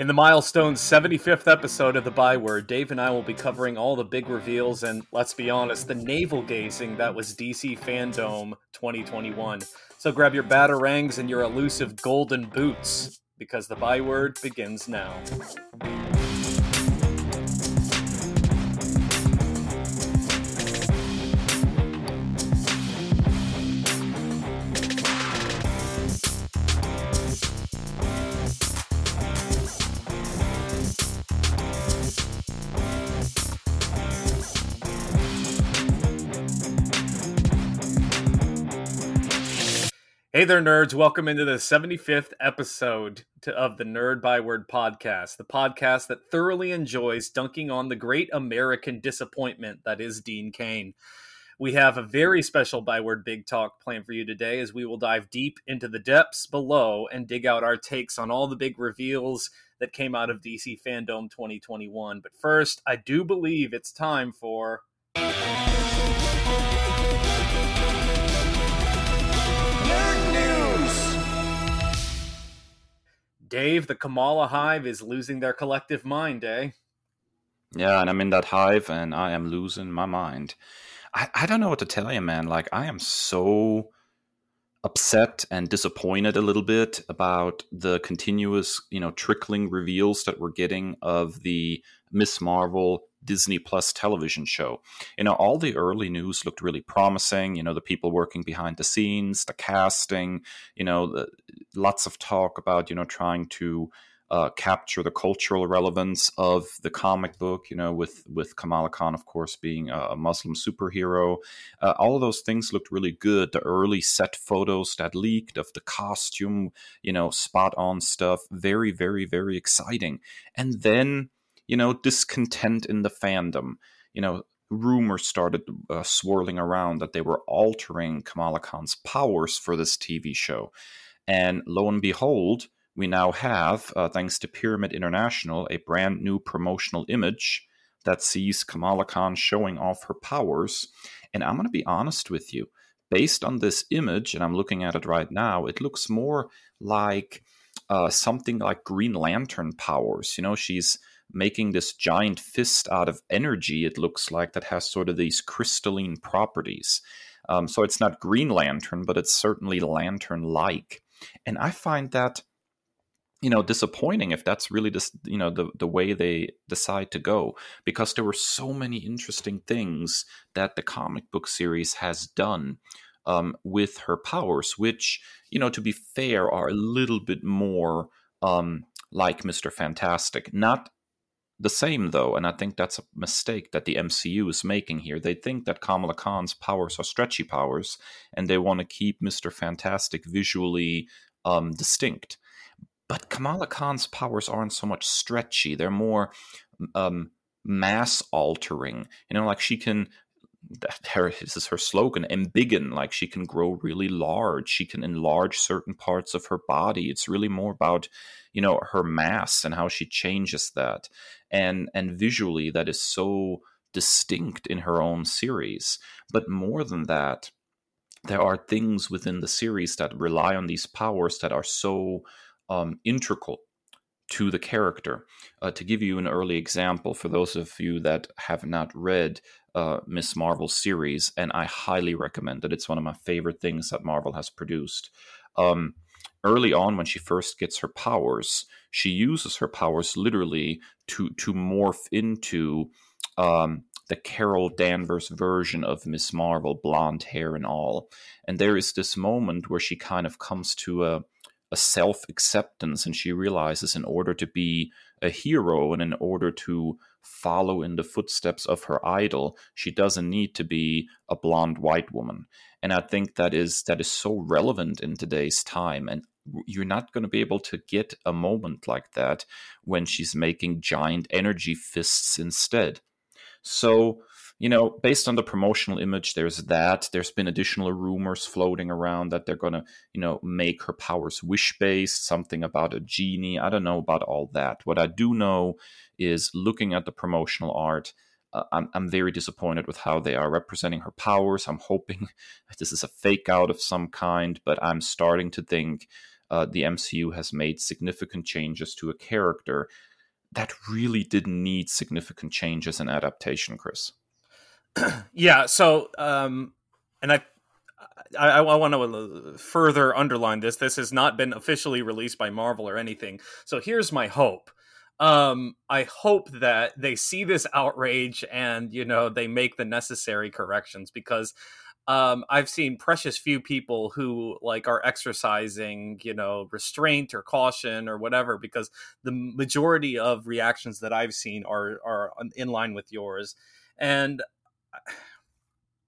In the milestone 75th episode of The Byword, Dave and I will be covering all the big reveals and, let's be honest, the navel-gazing that was DC FanDome 2021. So grab your batarangs and your elusive golden boots, because The Byword begins now. Hey there, nerds. Welcome into the 75th episode of the Nerd Byword podcast, the podcast that thoroughly enjoys dunking on the great American disappointment that is Dean Cain. We have a very special Byword Big Talk planned for you today as we will dive deep into the depths below and dig out our takes on all the big reveals that came out of DC FanDome 2021. But first, I do believe it's time for... Dave, the Kamala Hive is losing their collective mind, eh? Yeah, and I'm in that hive, and I am losing my mind. I don't know what to tell you, man. Like, I am so upset and disappointed a little bit about the continuous, trickling reveals that we're getting of the Ms. Marvel Disney Plus television show. All the early news looked really promising. The people working behind the scenes, the casting, lots of talk about, trying to capture the cultural relevance of the comic book, with Kamala Khan, of course, being a Muslim superhero. All of those things looked really good. The early set photos that leaked of the costume, spot on stuff. Very, very, very exciting. And then discontent in the fandom. Rumors started swirling around that they were altering Kamala Khan's powers for this TV show. And lo and behold, we now have, thanks to Pyramid International, a brand new promotional image that sees Kamala Khan showing off her powers. And I'm going to be honest with you. Based on this image, and I'm looking at it right now, it looks more like something like Green Lantern powers. She's making this giant fist out of energy, it looks like, that has sort of these crystalline properties. So it's not Green Lantern, but it's certainly lantern-like. And I find that, disappointing if that's really just, the way they decide to go, because there were so many interesting things that the comic book series has done with her powers, which, to be fair, are a little bit more like Mr. Fantastic. Not the same, though, and I think that's a mistake that the MCU is making here. They think that Kamala Khan's powers are stretchy powers, and they want to keep Mr. Fantastic visually distinct. But Kamala Khan's powers aren't so much stretchy. They're more mass-altering. Like she can... This is her slogan, embiggen, like she can grow really large. She can enlarge certain parts of her body. It's really more about, her mass and how she changes that. And visually, that is so distinct in her own series. But more than that, there are things within the series that rely on these powers that are so integral to the character. To give you an early example, for those of you that have not read Ms. Marvel's series, and I highly recommend it. It's one of my favorite things that Marvel has produced. Early on, when she first gets her powers, she uses her powers literally to morph into the Carol Danvers version of Ms. Marvel, blonde hair and all. And there is this moment where she kind of comes to a self-acceptance, and she realizes in order to be a hero and in order to follow in the footsteps of her idol, she doesn't need to be a blonde white woman. And I think that is so relevant in today's time. And you're not going to be able to get a moment like that when she's making giant energy fists instead. So, based on the promotional image, there's that. There's been additional rumors floating around that they're going to, make her powers wish-based, something about a genie. I don't know about all that. What I do know is, looking at the promotional art, I'm very disappointed with how they are representing her powers. I'm hoping this is a fake-out of some kind, but I'm starting to think the MCU has made significant changes to a character that really didn't need significant changes in adaptation, Chris. Yeah, so, and I want to further underline this. This has not been officially released by Marvel or anything. So here's my hope. I hope that they see this outrage and, you know, they make the necessary corrections, because I've seen precious few people who like are exercising, you know, restraint or caution or whatever, because the majority of reactions that I've seen are in line with yours. And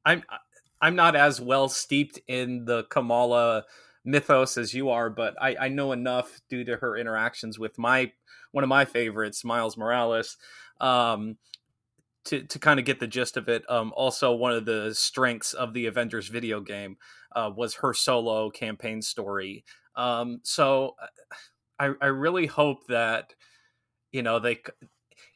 I'm not as well steeped in the Kamala mythos as you are, but I know enough due to her interactions with one of my favorites, Miles Morales, to kind of get the gist of it. Also, one of the strengths of the Avengers video game was her solo campaign story. So I really hope that, you know, they...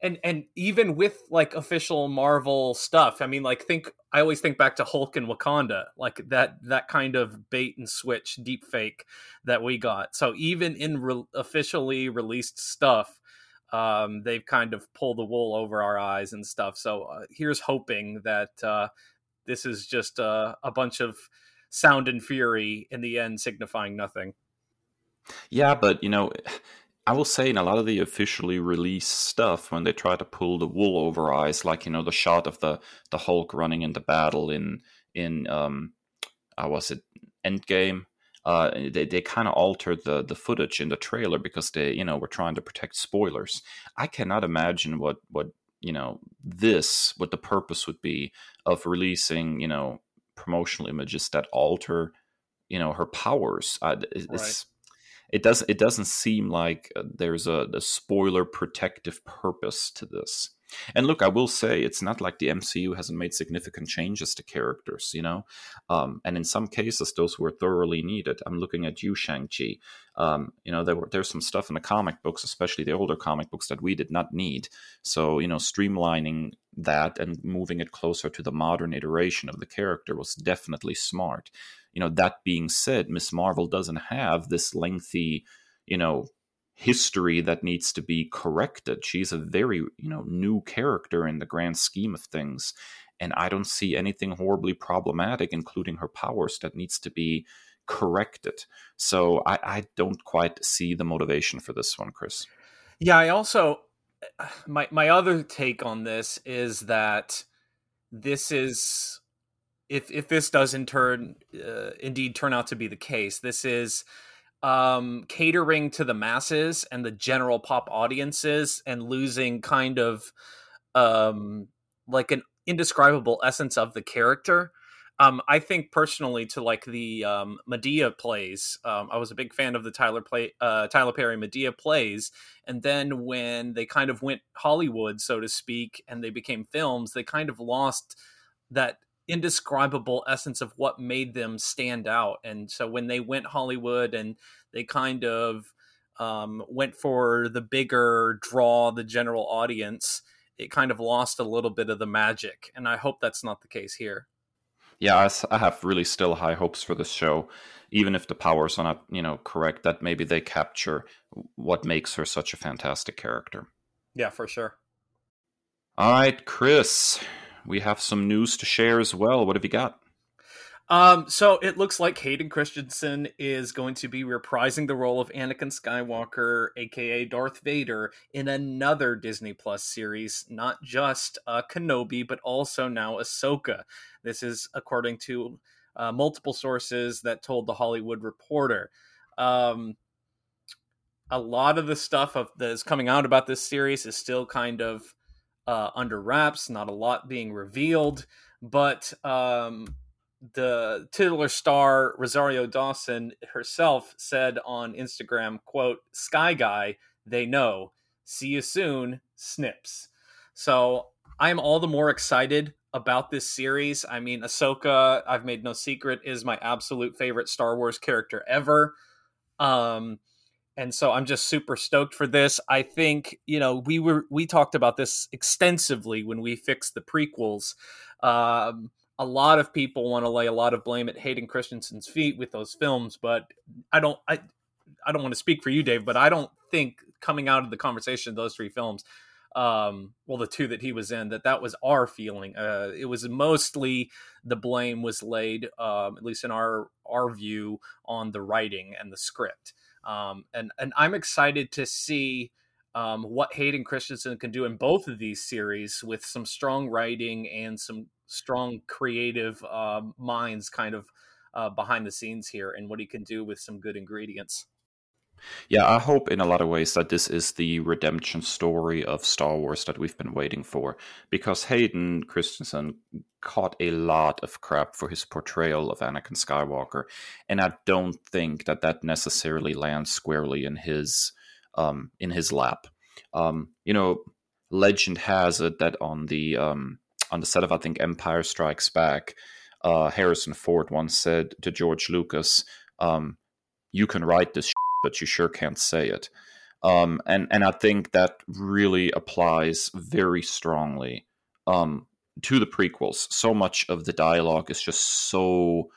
And even with like official Marvel stuff, I mean, like I always think back to Hulk and Wakanda, like that kind of bait and switch deep fake that we got. So even in officially released stuff, they've kind of pulled the wool over our eyes and stuff. So here's hoping that this is just a bunch of sound and fury in the end, signifying nothing. Yeah, but you know. I will say, in a lot of the officially released stuff, when they try to pull the wool over eyes, like, you know, the shot of the Hulk running into battle in how was it, Endgame? They kind of altered the footage in the trailer because they, you know, were trying to protect spoilers. I cannot imagine what you know what the purpose would be of releasing, you know, promotional images that alter, you know, her powers. Right. It doesn't seem like there's a spoiler protective purpose to this. And look, I will say, it's not like the MCU hasn't made significant changes to characters, you know? And in some cases, those were thoroughly needed. I'm looking at you, Shang-Chi. You know, there's some stuff in the comic books, especially the older comic books, that we did not need. So, you know, streamlining that and moving it closer to the modern iteration of the character was definitely smart. You know, that being said, Ms. Marvel doesn't have this lengthy, you know, history that needs to be corrected. She's a very, you know, new character in the grand scheme of things, and I don't see anything horribly problematic, including her powers, that needs to be corrected. So I don't quite see the motivation for this one, Chris. Yeah, I also my other take on this is that this is, if this does in turn indeed turn out to be the case, this is catering to the masses and the general pop audiences, and losing kind of like an indescribable essence of the character. I think personally to like the Medea plays. I was a big fan of the Tyler Perry Medea plays, and then when they kind of went Hollywood, so to speak, and they became films, they kind of lost that indescribable essence of what made them stand out. And so when they went Hollywood and they kind of went for the bigger draw, the general audience, it kind of lost a little bit of the magic. And I hope that's not the case here. Yeah, I have really still high hopes for this show, even if the powers are not, you know, correct, that maybe they capture what makes her such a fantastic character. Yeah, for sure. All right, Chris, we have some news to share as well. What have you got? So it looks like Hayden Christensen is going to be reprising the role of Anakin Skywalker, aka Darth Vader, in another Disney Plus series, not just Kenobi, but also now Ahsoka. This is according to multiple sources that told The Hollywood Reporter. A lot of the stuff that is coming out about this series is still kind of under wraps, not a lot being revealed, but the titular star Rosario Dawson herself said on Instagram, quote, "Sky Guy, they know. See you soon, Snips." So I'm all the more excited about this series. I mean, Ahsoka, I've made no secret, is my absolute favorite Star Wars character ever. And so I'm just super stoked for this. I think, you know, we talked about this extensively when we fixed the prequels. A lot of people want to lay a lot of blame at Hayden Christensen's feet with those films, but I don't. I I don't want to speak for you, Dave, but I don't think coming out of the conversation of those three films, well, the two that he was in, that was our feeling. It was mostly the blame was laid, at least in our view, on the writing and the script. And I'm excited to see what Hayden Christensen can do in both of these series with some strong writing and some strong creative minds kind of behind the scenes here, and what he can do with some good ingredients. Yeah, I hope in a lot of ways that this is the redemption story of Star Wars that we've been waiting for, because Hayden Christensen caught a lot of crap for his portrayal of Anakin Skywalker, and I don't think that necessarily lands squarely in his lap. You know, legend has it that on the set of, I think, Empire Strikes Back, Harrison Ford once said to George Lucas, "You can write this." But you sure can't say it. And I think that really applies very strongly to the prequels. So much of the dialogue is just so,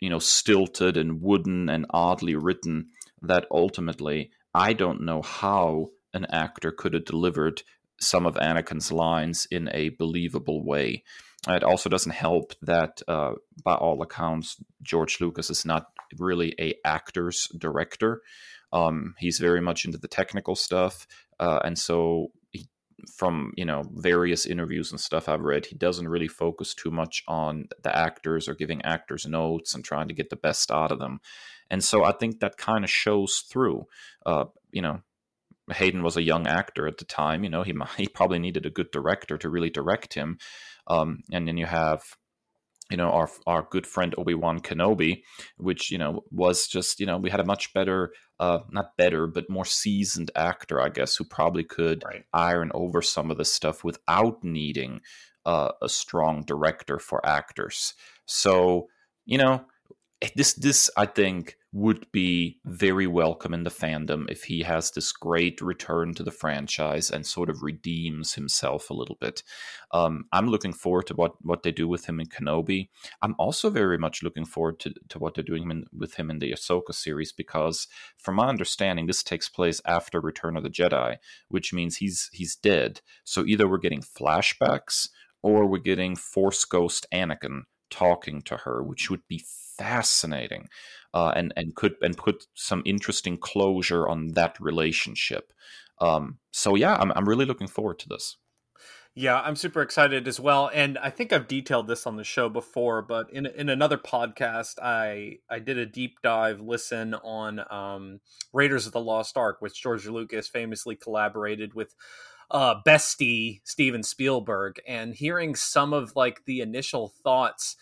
you know, stilted and wooden and oddly written that ultimately I don't know how an actor could have delivered some of Anakin's lines in a believable way. It also doesn't help that, by all accounts, George Lucas is not really a actor's director. He's very much into the technical stuff, and so he, from various interviews and stuff I've read, he doesn't really focus too much on the actors or giving actors notes and trying to get the best out of them. And so I think that kind of shows through. Hayden was a young actor at the time. He probably needed a good director to really direct him. And then you have, our good friend Obi-Wan Kenobi, which, was just, we had a much better, not better, but more seasoned actor, I guess, who probably could iron over some of the stuff without needing a strong director for actors. So, this I think would be very welcome in the fandom if he has this great return to the franchise and sort of redeems himself a little bit. I'm looking forward to what they do with him in Kenobi. I'm also very much looking forward to what they're doing with him in the Ahsoka series, because from my understanding, this takes place after Return of the Jedi, which means he's dead. So either we're getting flashbacks or we're getting Force Ghost Anakin talking to her, which would be fascinating, and put some interesting closure on that relationship. I'm really looking forward to this. Yeah, I'm super excited as well. And I think I've detailed this on the show before, but in another podcast, I did a deep dive listen on Raiders of the Lost Ark, which George Lucas famously collaborated with bestie Steven Spielberg, and hearing some of the initial thoughts,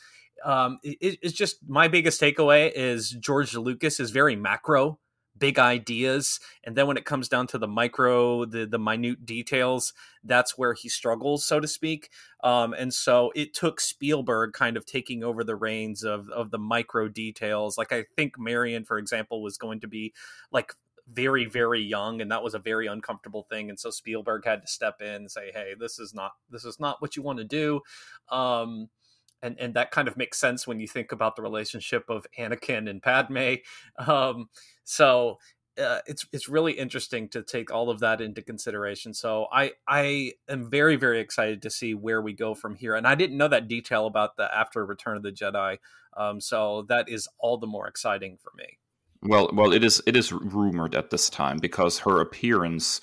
it's just my biggest takeaway is George Lucas is very macro, big ideas, and then when it comes down to the micro, the minute details, that's where he struggles, so to speak. And so it took Spielberg kind of taking over the reins of the micro details. I think Marion, for example, was going to be very, very young, and that was a very uncomfortable thing. And so Spielberg had to step in and say, "Hey, this is not what you want to do." And that kind of makes sense when you think about the relationship of Anakin and Padme. It's really interesting to take all of that into consideration. So I am very, very excited to see where we go from here. And I didn't know that detail about the after Return of the Jedi. So that is all the more exciting for me. Well, it is rumored at this time, because her appearance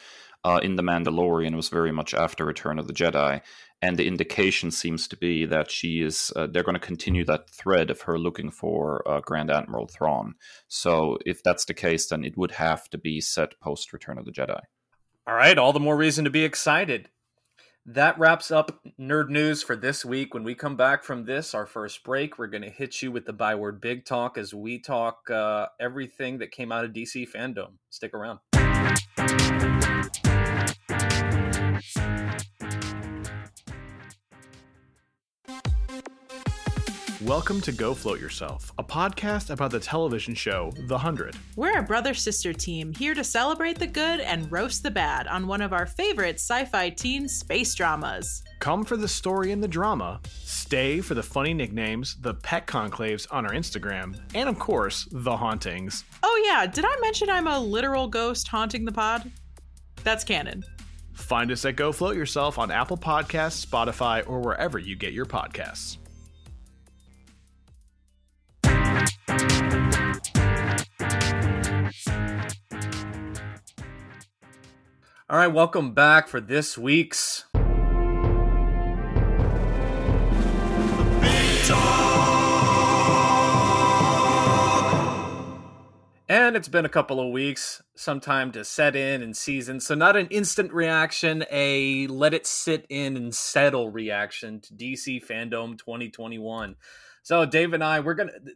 in The Mandalorian was very much after Return of the Jedi, and the indication seems to be that she is. They're going to continue that thread of her looking for Grand Admiral Thrawn. So, if that's the case, then it would have to be set post Return of the Jedi. All right, all the more reason to be excited. That wraps up Nerd News for this week. When we come back from this, our first break, we're going to hit you with the Byword Big Talk as we talk everything that came out of DC FanDome. Stick around. Welcome to Go Float Yourself, a podcast about the television show The 100. We're a brother-sister team here to celebrate the good and roast the bad on one of our favorite sci-fi teen space dramas. Come for the story and the drama, stay for the funny nicknames, the pet conclaves on our Instagram, and of course, the hauntings. Oh yeah, did I mention I'm a literal ghost haunting the pod? That's canon. Find us at Go Float Yourself on Apple Podcasts, Spotify, or wherever you get your podcasts. All right, welcome back for this week's Big Talk. And it's been a couple of weeks, some time to set in and season, so not an instant reaction, a let it sit in and settle reaction to DC FanDome 2021. So Dave and I,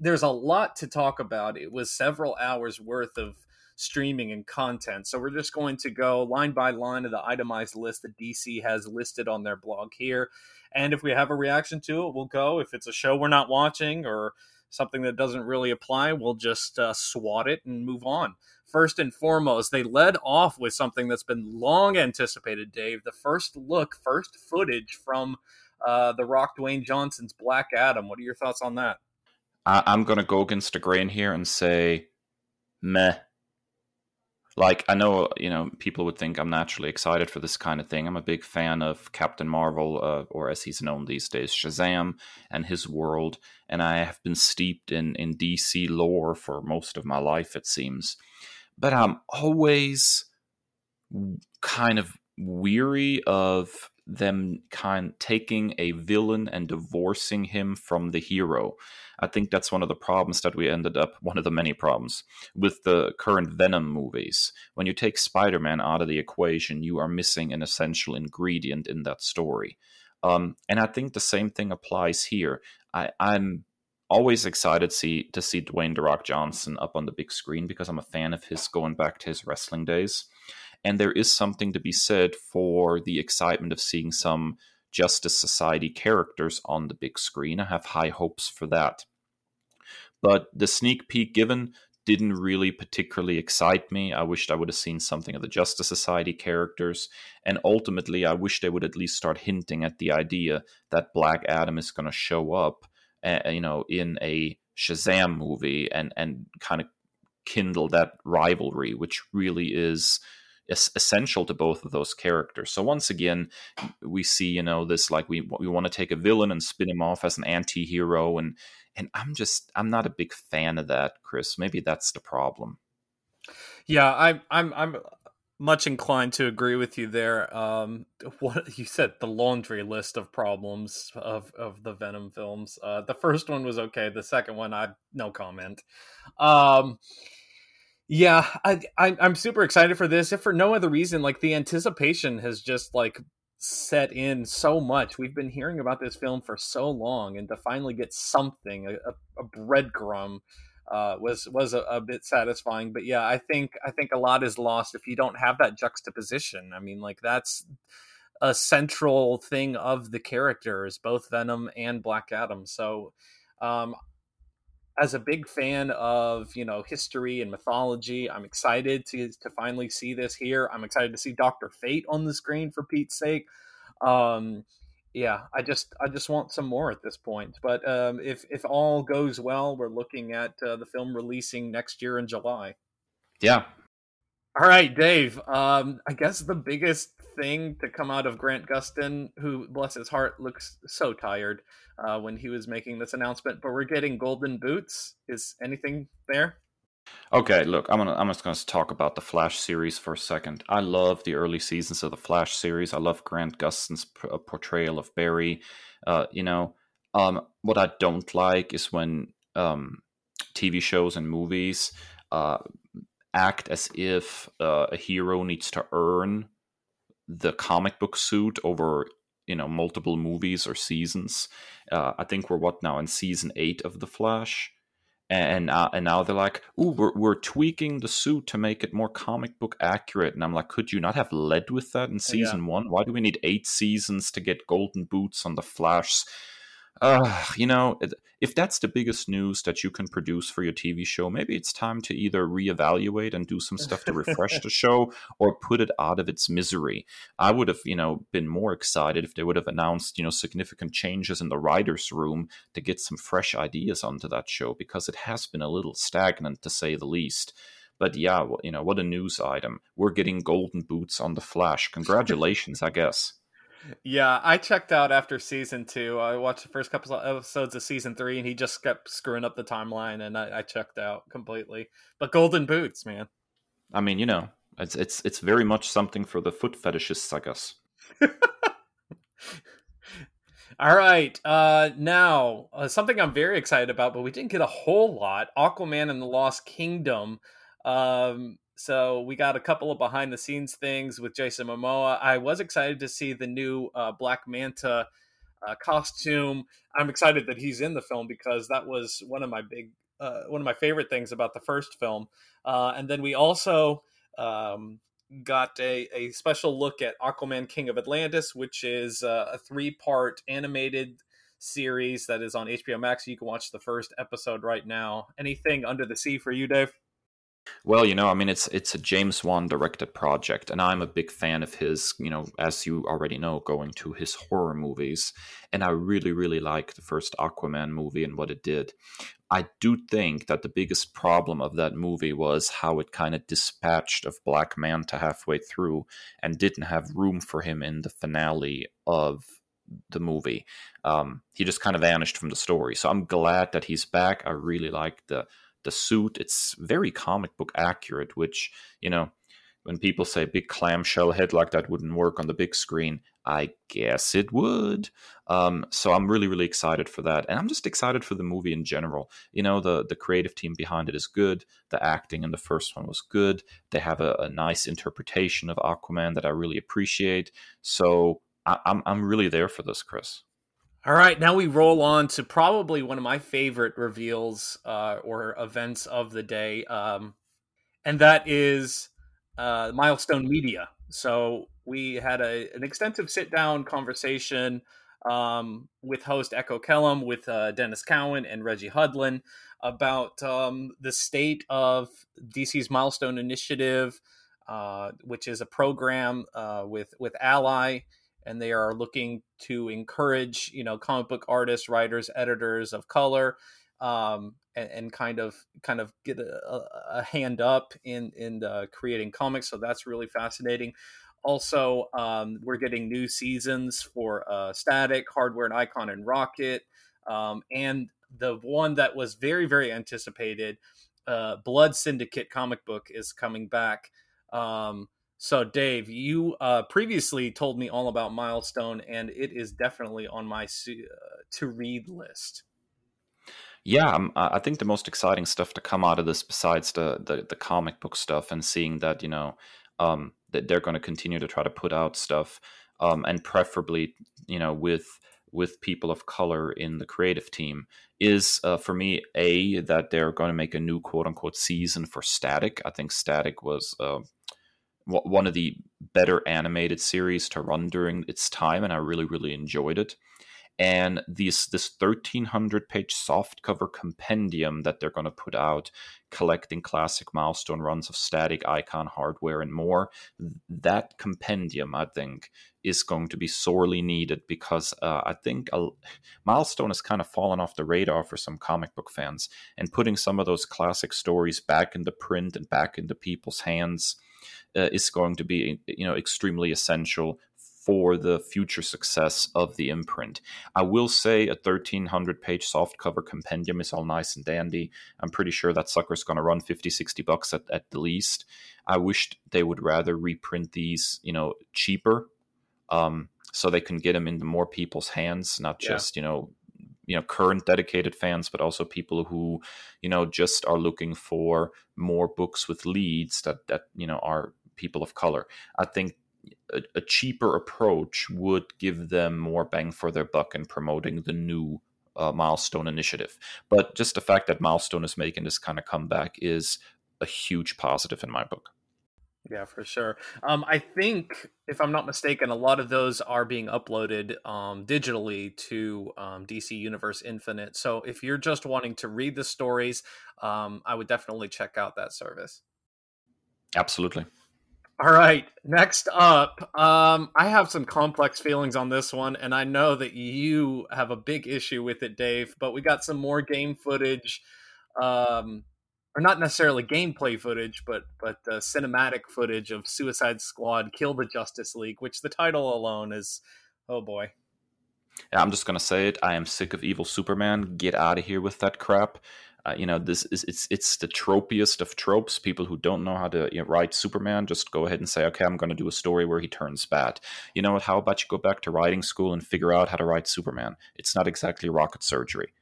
there's a lot to talk about. It was several hours worth of streaming and content. So we're just going to go line by line of the itemized list that DC has listed on their blog here. And if we have a reaction to it, we'll go. If it's a show we're not watching or something that doesn't really apply, we'll just swat it and move on. First and foremost, they led off with something that's been long anticipated, Dave. The first look, first footage from The Rock, Dwayne Johnson's Black Adam. What are your thoughts on that? I'm going to go against the grain here and say, meh. Like, I know, you know, people would think I'm naturally excited for this kind of thing. I'm a big fan of Captain Marvel, or as he's known these days, Shazam and his world. And I have been steeped in DC lore for most of my life, it seems. But I'm always kind of weary of them kind of taking a villain and divorcing him from the hero. I think that's one of the problems that we ended up, one of the many problems, with the current Venom movies. When you take Spider-Man out of the equation, you are missing an essential ingredient in that story. And I think the same thing applies here. I'm always excited to see Dwayne "The Rock" Johnson up on the big screen because I'm a fan of his going back to his wrestling days. And there is something to be said for the excitement of seeing some Justice Society characters on the big screen. I have high hopes for that. But the sneak peek given didn't really particularly excite me. I wished I would have seen something of the Justice Society characters. And ultimately, I wish they would at least start hinting at the idea that Black Adam is going to show up, you know, in a Shazam movie and kind of kindle that rivalry, which really is essential to both of those characters. So once again, we see, you know, this, like, we want to take a villain and spin him off as an anti-hero. And I'm not a big fan of that, Chris. Maybe that's the problem. Yeah, I'm much inclined to agree with you there. What you said, the laundry list of problems of the Venom films. The first one was okay. The second one, no comment. Yeah, I'm super excited for this. If for no other reason, like, the anticipation has just, like, set in so much. We've been hearing about this film for so long, and to finally get something, a breadcrumb, was a bit satisfying. But yeah, I think a lot is lost if you don't have that juxtaposition. I mean, like, that's a central thing of the characters, both Venom and Black Adam. So, as a big fan of, you know, history and mythology, I'm excited to finally see this here. I'm excited to see Dr. Fate on the screen, for Pete's sake. Yeah, I just want some more at this point. But if all goes well, we're looking at the film releasing next year in July. Yeah. All right, Dave. I guess the biggest thing to come out of Grant Gustin, who, bless his heart, looks so tired when he was making this announcement, but we're getting Golden Boots. Is anything there? Okay, look, I'm just going to talk about the Flash series for a second. I love the early seasons of the Flash series. I love Grant Gustin's portrayal of Barry. What I don't like is when TV shows and movies act as if a hero needs to earn the comic book suit over, you know, multiple movies or seasons. I think we're in season 8 of The Flash, and now they're like, "Ooh, we're tweaking the suit to make it more comic book accurate." And I'm like, could you not have led with that in season 1? Why do we need 8 seasons to get Golden Boots on The Flash? You know, if that's the biggest news that you can produce for your TV show, maybe it's time to either reevaluate and do some stuff to refresh the show or put it out of its misery. I would have, been more excited if they would have announced, significant changes in the writer's room to get some fresh ideas onto that show, because it has been a little stagnant, to say the least. But yeah, what a news item. We're getting golden boots on The Flash. Congratulations, I guess. Yeah, I checked out after season 2. I watched the first couple of episodes of season 3, and he just kept screwing up the timeline, and I checked out completely. But golden boots, man. I mean, it's very much something for the foot fetishists, I guess. All right, now, something I'm very excited about, but we didn't get a whole lot, Aquaman and the Lost Kingdom. So we got a couple of behind-the-scenes things with Jason Momoa. I was excited to see the new Black Manta costume. I'm excited that he's in the film because that was one of my favorite things about the first film. And then we also got a special look at Aquaman King of Atlantis, which is a 3-part animated series that is on HBO Max. You can watch the first episode right now. Anything under the sea for you, Dave? Well, it's a James Wan directed project, and I'm a big fan of his, as you already know, going to his horror movies. And I really, really like the first Aquaman movie and what it did. I do think that the biggest problem of that movie was how it kind of dispatched of Black Manta halfway through and didn't have room for him in the finale of the movie. He just kind of vanished from the story. So I'm glad that he's back. I really like the suit. It's very comic book accurate, which, when people say big clamshell head like that wouldn't work on the big screen, I guess it would. So I'm really, really excited for that. And I'm just excited for the movie in general. The creative team behind it is good. The acting in the first one was good. They have a nice interpretation of Aquaman that I really appreciate. So I'm really there for this, Chris. All right, now we roll on to probably one of my favorite reveals or events of the day, and that is Milestone Media. So we had an extensive sit-down conversation with host Echo Kellum, with Dennis Cowan and Reggie Hudlin about the state of DC's Milestone Initiative, which is a program with Ally. And they are looking to encourage, comic book artists, writers, editors of color, and kind of get a hand up in creating comics. So that's really fascinating. Also, we're getting new seasons for Static, Hardware, and Icon, and Rocket, and the one that was very, very anticipated, Blood Syndicate comic book is coming back. So, Dave, you previously told me all about Milestone, and it is definitely on my to-read list. Yeah, I think the most exciting stuff to come out of this, besides the comic book stuff, and seeing that, that they're going to continue to try to put out stuff, and preferably, with people of color in the creative team, is for me, that they're going to make a new quote-unquote season for Static. I think Static was one of the better animated series to run during its time, and I really, really enjoyed it. And this 1,300-page softcover compendium that they're going to put out, collecting classic milestone runs of Static, Icon, Hardware, and more, that compendium, I think, is going to be sorely needed, because I think Milestone has kind of fallen off the radar for some comic book fans, and putting some of those classic stories back in the print and back into people's hands is going to be, extremely essential for the future success of the imprint. I will say a 1,300-page softcover compendium is all nice and dandy. I'm pretty sure that sucker's going to run $50-$60 at the least. I wished they would rather reprint these, cheaper, so they can get them into more people's hands, not just, current dedicated fans, but also people who, just are looking for more books with leads that are people of color. I think a cheaper approach would give them more bang for their buck in promoting the new Milestone Initiative. But just the fact that Milestone is making this kind of comeback is a huge positive in my book. Yeah, for sure. I think, if I'm not mistaken, a lot of those are being uploaded digitally to DC Universe Infinite. So if you're just wanting to read the stories, I would definitely check out that service. Absolutely. All right. Next up, I have some complex feelings on this one, and I know that you have a big issue with it, Dave, but we got some more game footage, or not necessarily gameplay footage, but cinematic footage of Suicide Squad, Kill the Justice League, which the title alone is, oh boy. Yeah, I'm just going to say it. I am sick of Evil Superman. Get out of here with that crap. This is it's the tropiest of tropes. People who don't know how to write Superman just go ahead and say, okay, I'm going to do a story where he turns bad. You know what? How about you go back to writing school and figure out how to write Superman? It's not exactly rocket surgery.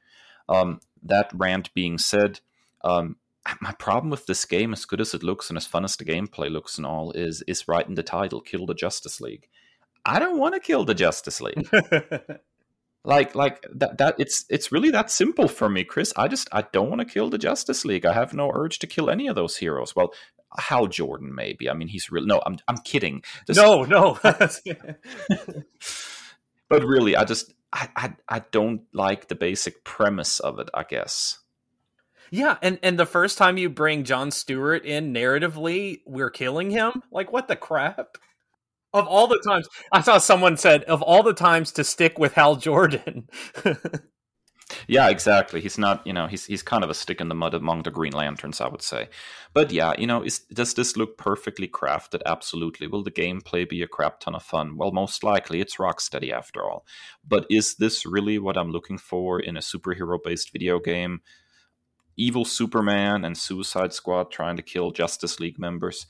That rant being said, my problem with this game, as good as it looks and as fun as the gameplay looks and all, is right in the title, Kill the Justice League. I don't want to kill the Justice League. Like that. It's really that simple for me, Chris. I don't want to kill the Justice League. I have no urge to kill any of those heroes. Well, Hal Jordan, maybe. I mean, he's really no. I'm kidding. No. But really, I don't like the basic premise of it, I guess. Yeah, and the first time you bring Jon Stewart in narratively, we're killing him? Like, what the crap? Of all the times, I saw someone said, of all the times to stick with Hal Jordan. Yeah, exactly. He's not, he's kind of a stick in the mud among the Green Lanterns, I would say. But yeah, does this look perfectly crafted? Absolutely. Will the gameplay be a crap ton of fun? Well, most likely. It's Rocksteady after all. But is this really what I'm looking for in a superhero-based video game? Evil Superman and Suicide Squad trying to kill Justice League members?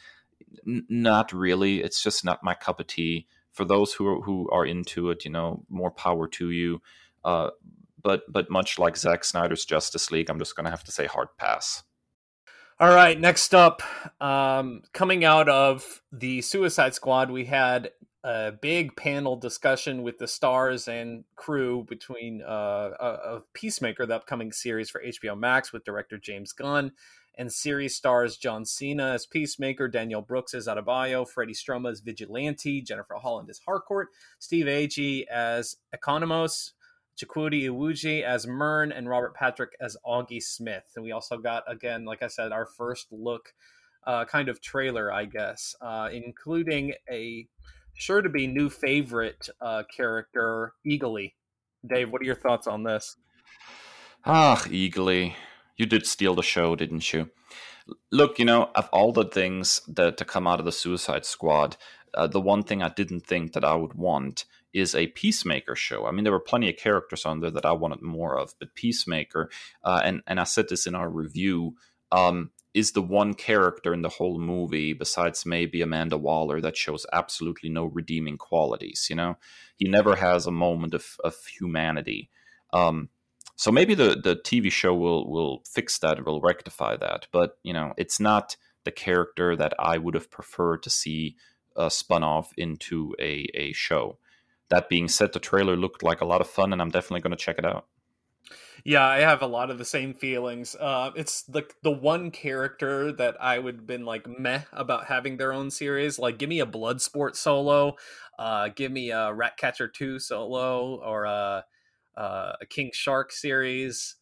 Not really. It's just not my cup of tea. For those who are into it, more power to you. But much like Zack Snyder's Justice League, I'm just going to have to say hard pass. All right, next up, coming out of the Suicide Squad, we had a big panel discussion with the stars and crew between of Peacemaker, the upcoming series for HBO Max with director James Gunn, and series stars John Cena as Peacemaker, Daniel Brooks as Adebayo, Freddie Stroma as Vigilante, Jennifer Holland as Harcourt, Steve Agee as Economos, Chukwudi Iwuji as Myrn, and Robert Patrick as Augie Smith. And we also got, again, like I said, our first look kind of trailer, I guess, including a sure-to-be new favorite character, Eagly. Dave, what are your thoughts on this? Ah, Eagly. You did steal the show, didn't you? Look, of all the things that to come out of the Suicide Squad, the one thing I didn't think that I would want is a Peacemaker show. I mean, there were plenty of characters on there that I wanted more of, but Peacemaker, and I said this in our review, is the one character in the whole movie, besides maybe Amanda Waller, that shows absolutely no redeeming qualities, He never has a moment of humanity. So maybe the TV show will fix that, will rectify that. But, it's not the character that I would have preferred to see spun off into a show. That being said, the trailer looked like a lot of fun, and I'm definitely going to check it out. Yeah, I have a lot of the same feelings. It's like the one character that I would have been like meh about having their own series. Like, give me a Bloodsport solo, give me a Ratcatcher 2 solo, or a King Shark series.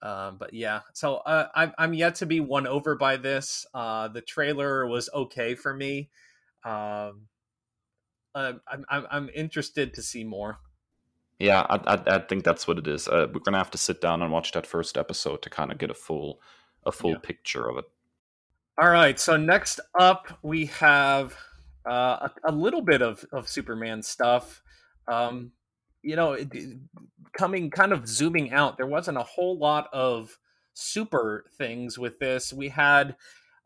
But yeah, so I'm yet to be won over by this. The trailer was okay for me. I'm interested to see more. Yeah, I think that's what it is. We're gonna have to sit down and watch that first episode to kind of get a full picture of it. All right. So next up, we have a little bit of Superman stuff. Coming kind of zooming out, there wasn't a whole lot of super things with this. We had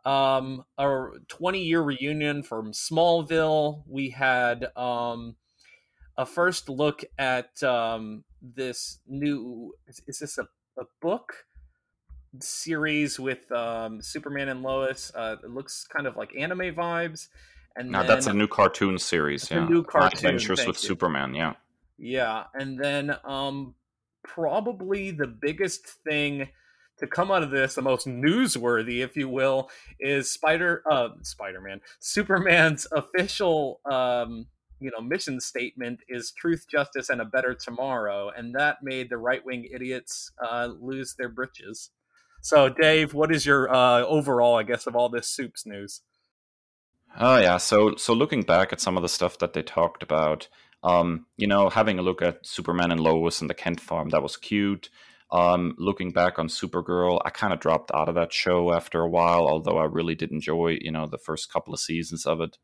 a 20-year reunion from Smallville. We had a first look at this new, is this a book series with Superman and Lois? It looks kind of like anime vibes. And now that's a new cartoon series. Yeah, new cartoon, Adventures with Superman. Yeah. Yeah, and then probably the biggest thing to come out of this, the most newsworthy, if you will, is Superman's official mission statement is truth, justice, and a better tomorrow. And that made the right-wing idiots lose their britches. So, Dave, what is your overall, I guess, of all this Supes news? Oh, yeah. So looking back at some of the stuff that they talked about, having a look at Superman and Lois and the Kent farm, that was cute. Looking back on Supergirl, I kind of dropped out of that show after a while, although I really did enjoy, the first couple of seasons of it.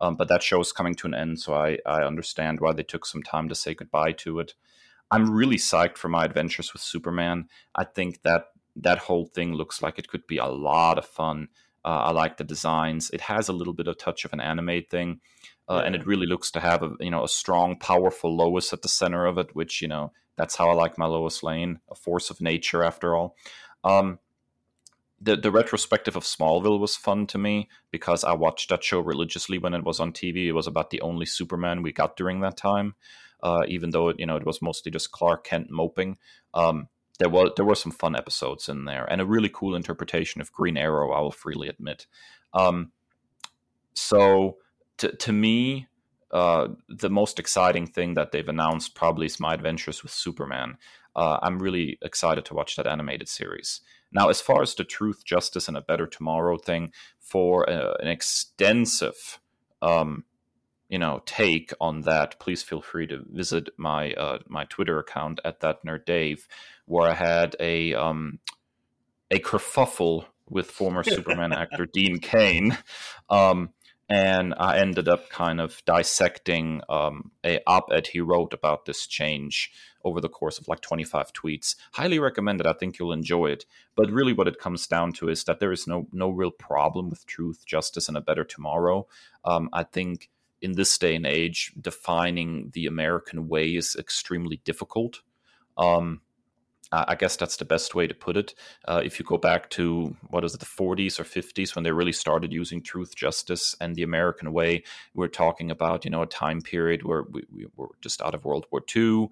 But that show is coming to an end, so I understand why they took some time to say goodbye to it. I'm really psyched for my adventures with Superman. I think that whole thing looks like it could be a lot of fun. I like the designs. It has a little bit of touch of an anime thing, and it really looks to have a strong, powerful Lois at the center of it, which, that's how I like my Lois Lane, a force of nature after all. The retrospective of Smallville was fun to me because I watched that show religiously when it was on TV. It was about the only Superman we got during that time, even though it was mostly just Clark Kent moping. There were some fun episodes in there and a really cool interpretation of Green Arrow, I will freely admit. So to me, the most exciting thing that they've announced probably is my adventures with Superman. I'm really excited to watch that animated series. Now, as far as the truth, justice, and a better tomorrow thing, for an extensive, take on that, please feel free to visit my my Twitter account at ThatNerdDave, where I had a kerfuffle with former Superman actor Dean Cain, and I ended up kind of dissecting a op-ed he wrote about this change over the course of like 25 tweets. Highly recommended. I think you'll enjoy it. But really what it comes down to is that there is no real problem with truth, justice, and a better tomorrow. I think in this day and age, defining the American way is extremely difficult. I guess that's the best way to put it. If you go back to, the 40s or 50s, when they really started using truth, justice, and the American way, we're talking about, a time period where we were just out of World War II,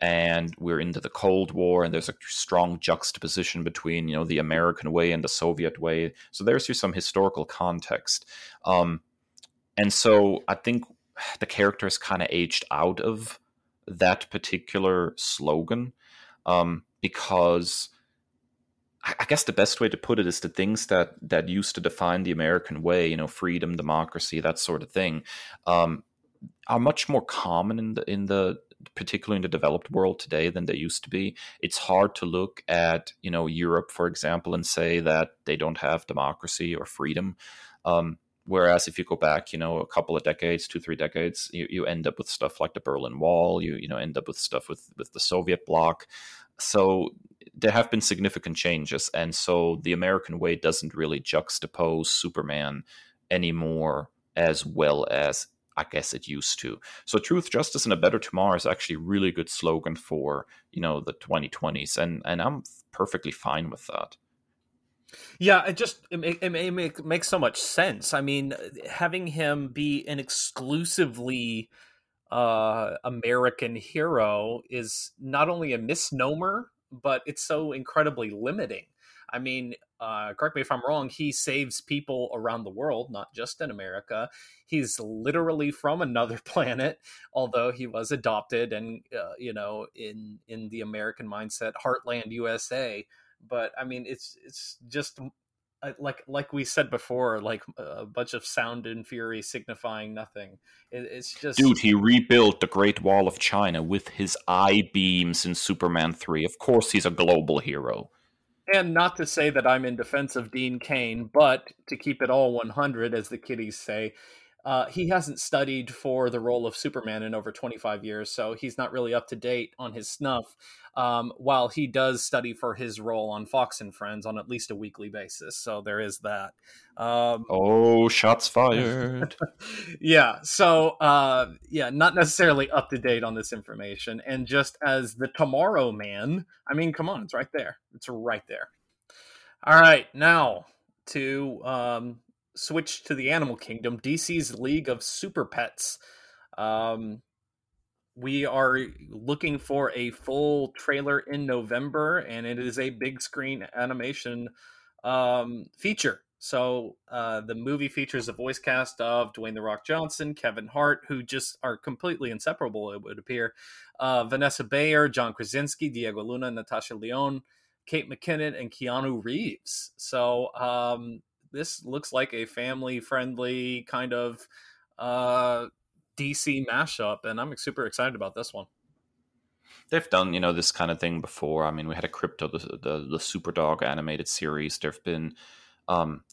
and we're into the Cold War, and there's a strong juxtaposition between, the American way and the Soviet way. So there's some historical context. And so I think the character is kind of aged out of that particular slogan, because I guess the best way to put it is the things that used to define the American way, freedom, democracy, that sort of thing, are much more common in the particularly in the developed world today than they used to be. It's hard to look at, Europe, for example, and say that they don't have democracy or freedom. Whereas if you go back, a couple of decades, 2-3 decades, you end up with stuff like the Berlin Wall, you end up with stuff with the Soviet bloc. So there have been significant changes. And so the American way doesn't really juxtapose Superman anymore as well as I guess it used to. So truth, justice, and a better tomorrow is actually a really good slogan for, the 2020s. And I'm perfectly fine with that. Yeah, it makes so much sense. I mean, having him be an exclusively American hero is not only a misnomer, but it's so incredibly limiting. I mean, correct me if I'm wrong, he saves people around the world, not just in America. He's literally from another planet, although he was adopted and, in the American mindset, Heartland USA. But I mean, it's just like we said before, like a bunch of sound and fury signifying nothing. It's just, dude, he rebuilt the Great Wall of China with his eye beams in Superman 3. Of course, he's a global hero. And not to say that I'm in defense of Dean Cain, but to keep it all 100, as the kiddies say, he hasn't studied for the role of Superman in over 25 years, so he's not really up to date on his snuff, while he does study for his role on Fox and Friends on at least a weekly basis. So there is that. Shots fired. Yeah. So, not necessarily up to date on this information. And just as the Tomorrow Man, I mean, come on, it's right there. It's right there. All right. Now to... switch to the animal kingdom, DC's League of Super Pets. We are looking for a full trailer in November, and it is a big screen animation feature. So the movie features the voice cast of Dwayne "The Rock" Johnson, Kevin Hart, who just are completely inseparable, it would appear, Vanessa Bayer, John Krasinski, Diego Luna, Natasha Lyonne, Kate McKinnon, and Keanu Reeves. So this looks like a family-friendly kind of DC mashup, and I'm super excited about this one. They've done, you know, this kind of thing before. I mean, we had a Crypto, the Superdog animated series. There have been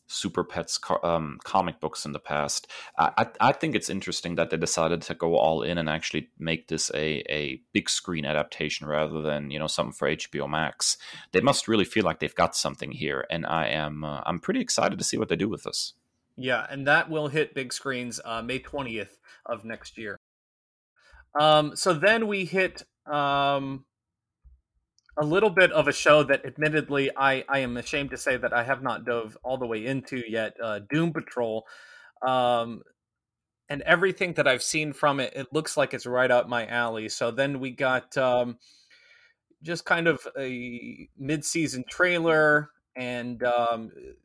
Super Pets comic books in the past. I think it's interesting that they decided to go all in and actually make this a big screen adaptation rather than, you know, something for HBO Max. They must really feel like they've got something here, and I'm pretty excited to see what they do with this. Yeah, and that will hit big screens May 20th of next year. So then we hit a little bit of a show that admittedly I am ashamed to say that I have not dove all the way into yet, Doom Patrol. And everything that I've seen from it, it looks like it's right up my alley. So then we got just kind of a mid-season trailer and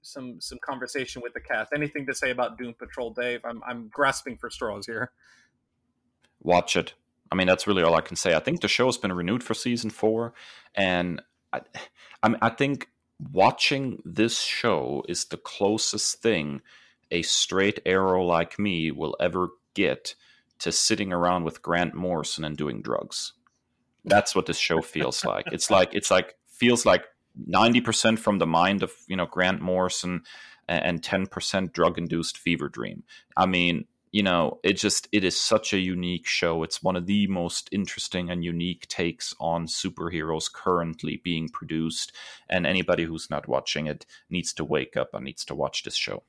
some conversation with the cast. Anything to say about Doom Patrol, Dave? I'm grasping for straws here. Watch it. I mean, that's really all I can say. I think the show has been renewed for season 4, and I think watching this show is the closest thing a straight arrow like me will ever get to sitting around with Grant Morrison and doing drugs. That's what this show feels like. It's like feels like 90% from the mind of, you know, Grant Morrison and 10% drug-induced fever dream. I mean, you know, it is such a unique show. It's one of the most interesting and unique takes on superheroes currently being produced. And anybody who's not watching it needs to wake up and needs to watch this show.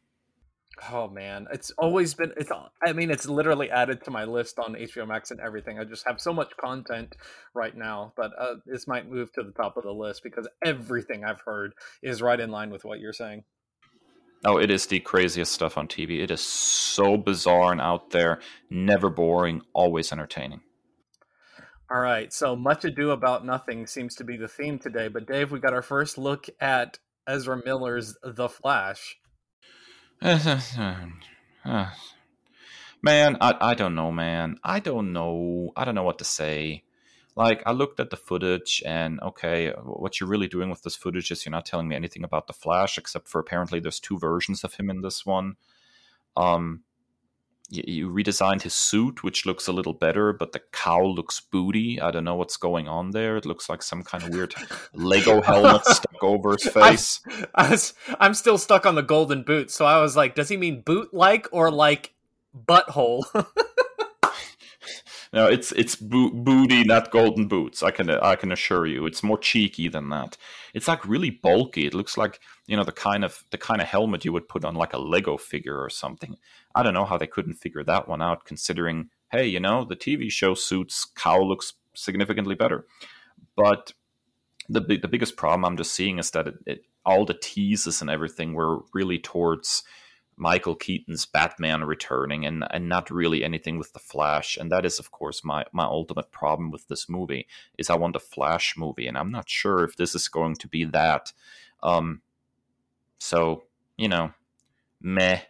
Oh man, it's literally added to my list on HBO Max and everything. I just have so much content right now, but this might move to the top of the list because everything I've heard is right in line with what you're saying. Oh, it is the craziest stuff on TV. It is so bizarre and out there, never boring, always entertaining. All right, so Much Ado About Nothing seems to be the theme today, but Dave, we got our first look at Ezra Miller's The Flash. Man, I don't know, man. I don't know what to say. Like, I looked at the footage and, okay, what you're really doing with this footage is you're not telling me anything about the Flash, except for apparently there's 2 versions of him in this one. You redesigned his suit, which looks a little better, but the cowl looks booty. I don't know what's going on there. It looks like some kind of weird Lego helmet stuck over his face. I'm still stuck on the golden boot, so I was like, does he mean boot-like or like butthole? No, it's booty, not golden boots. I can assure you, it's more cheeky than that. It's like really bulky. It looks like, you know, the kind of helmet you would put on like a Lego figure or something. I don't know how they couldn't figure that one out, considering, hey, you know, the TV show Suits cowl looks significantly better. But the biggest problem I'm just seeing is that all the teases and everything were really towards Michael Keaton's Batman returning and not really anything with the Flash. And that is, of course, my ultimate problem with this movie is I want a Flash movie, and I'm not sure if this is going to be that. So, you know, meh.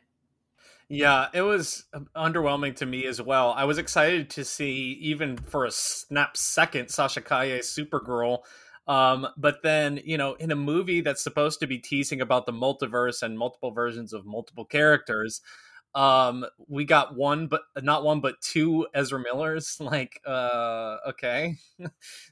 Yeah, it was underwhelming to me as well. I was excited to see, even for a snap second, Sasha Kaye's Supergirl. But then, you know, in a movie that's supposed to be teasing about the multiverse and multiple versions of multiple characters, we got not one, but two Ezra Millers, like, okay.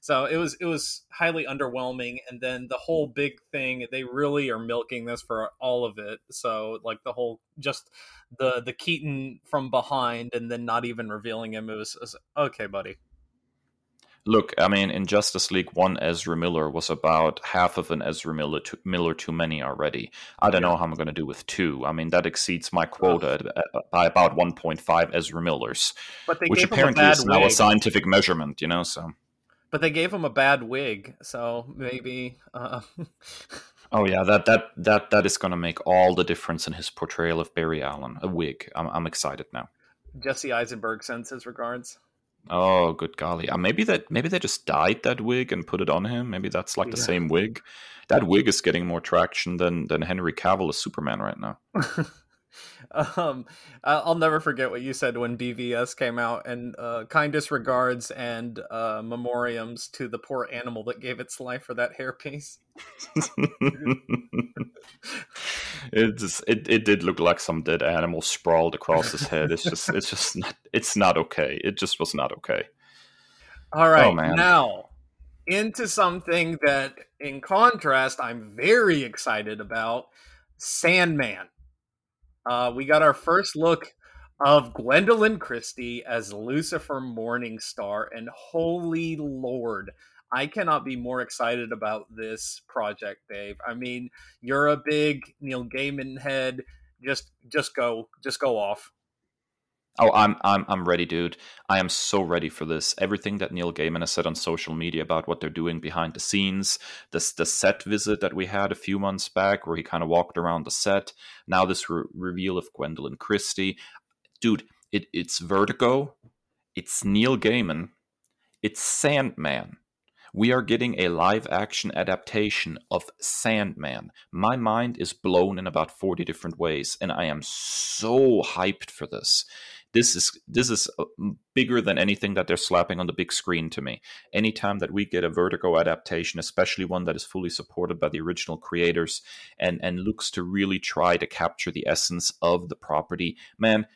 So it was highly underwhelming. And then the whole big thing, they really are milking this for all of it. So like the whole, just the Keaton from behind and then not even revealing him. It was okay, buddy. Look, I mean, in Justice League 1, Ezra Miller was about half of an Ezra Miller too many already. I don't know how I'm going to do with 2. I mean, that exceeds my quota by about 1.5 Ezra Millers, which apparently is now a scientific measurement, you know. So, but they gave him a bad wig, so maybe. Oh yeah, that is going to make all the difference in his portrayal of Barry Allen. A wig. I'm excited now. Jesse Eisenberg sends his regards. Oh, good golly. Maybe they just dyed that wig and put it on him. Maybe that's like the same wig. That wig is getting more traction than Henry Cavill as Superman right now. I'll never forget what you said when BVS came out, and kindest regards and memoriams to the poor animal that gave its life for that hairpiece. It did look like some dead animal sprawled across his head. It's just not okay. It just was not okay. All right, now into something that, in contrast, I'm very excited about: Sandman. We got our first look of Gwendolyn Christie as Lucifer Morningstar, and holy Lord, I cannot be more excited about this project, Dave. I mean, you're a big Neil Gaiman head. Just go off. Oh, I'm ready, dude. I am so ready for this. Everything that Neil Gaiman has said on social media about what they're doing behind the scenes, the set visit that we had a few months back where he kind of walked around the set. Now this reveal of Gwendolyn Christie. Dude, it's Vertigo. It's Neil Gaiman. It's Sandman. We are getting a live-action adaptation of Sandman. My mind is blown in about 40 different ways, and I am so hyped for this. This is bigger than anything that they're slapping on the big screen to me. Anytime that we get a Vertigo adaptation, especially one that is fully supported by the original creators and looks to really try to capture the essence of the property, man,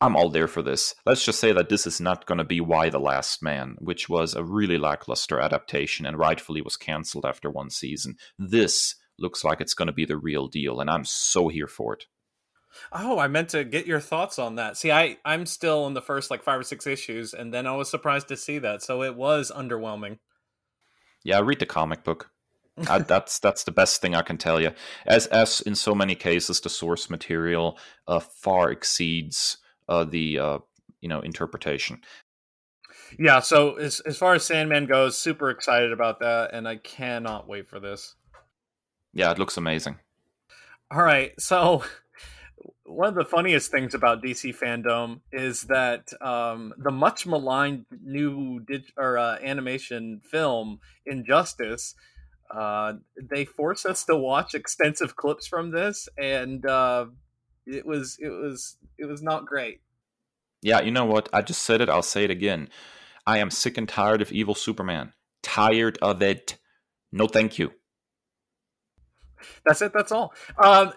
I'm all there for this. Let's just say that this is not going to be Why the Last Man, which was a really lackluster adaptation and rightfully was canceled after one season. This looks like it's going to be the real deal, and I'm so here for it. Oh, I meant to get your thoughts on that. See, I'm still in the first like 5 or 6 issues, and then I was surprised to see that, so it was underwhelming. Yeah, read the comic book. That's the best thing I can tell you. As in so many cases, the source material far exceeds the interpretation. Yeah, so as far as Sandman goes, super excited about that, and I cannot wait for this. Yeah, it looks amazing. All right, so one of the funniest things about DC FanDome is that the much maligned new animation film Injustice, they force us to watch extensive clips from this, and It was not great. Yeah, you know what? I just said it. I'll say it again. I am sick and tired of Evil Superman. Tired of it. No, thank you. That's it. That's all.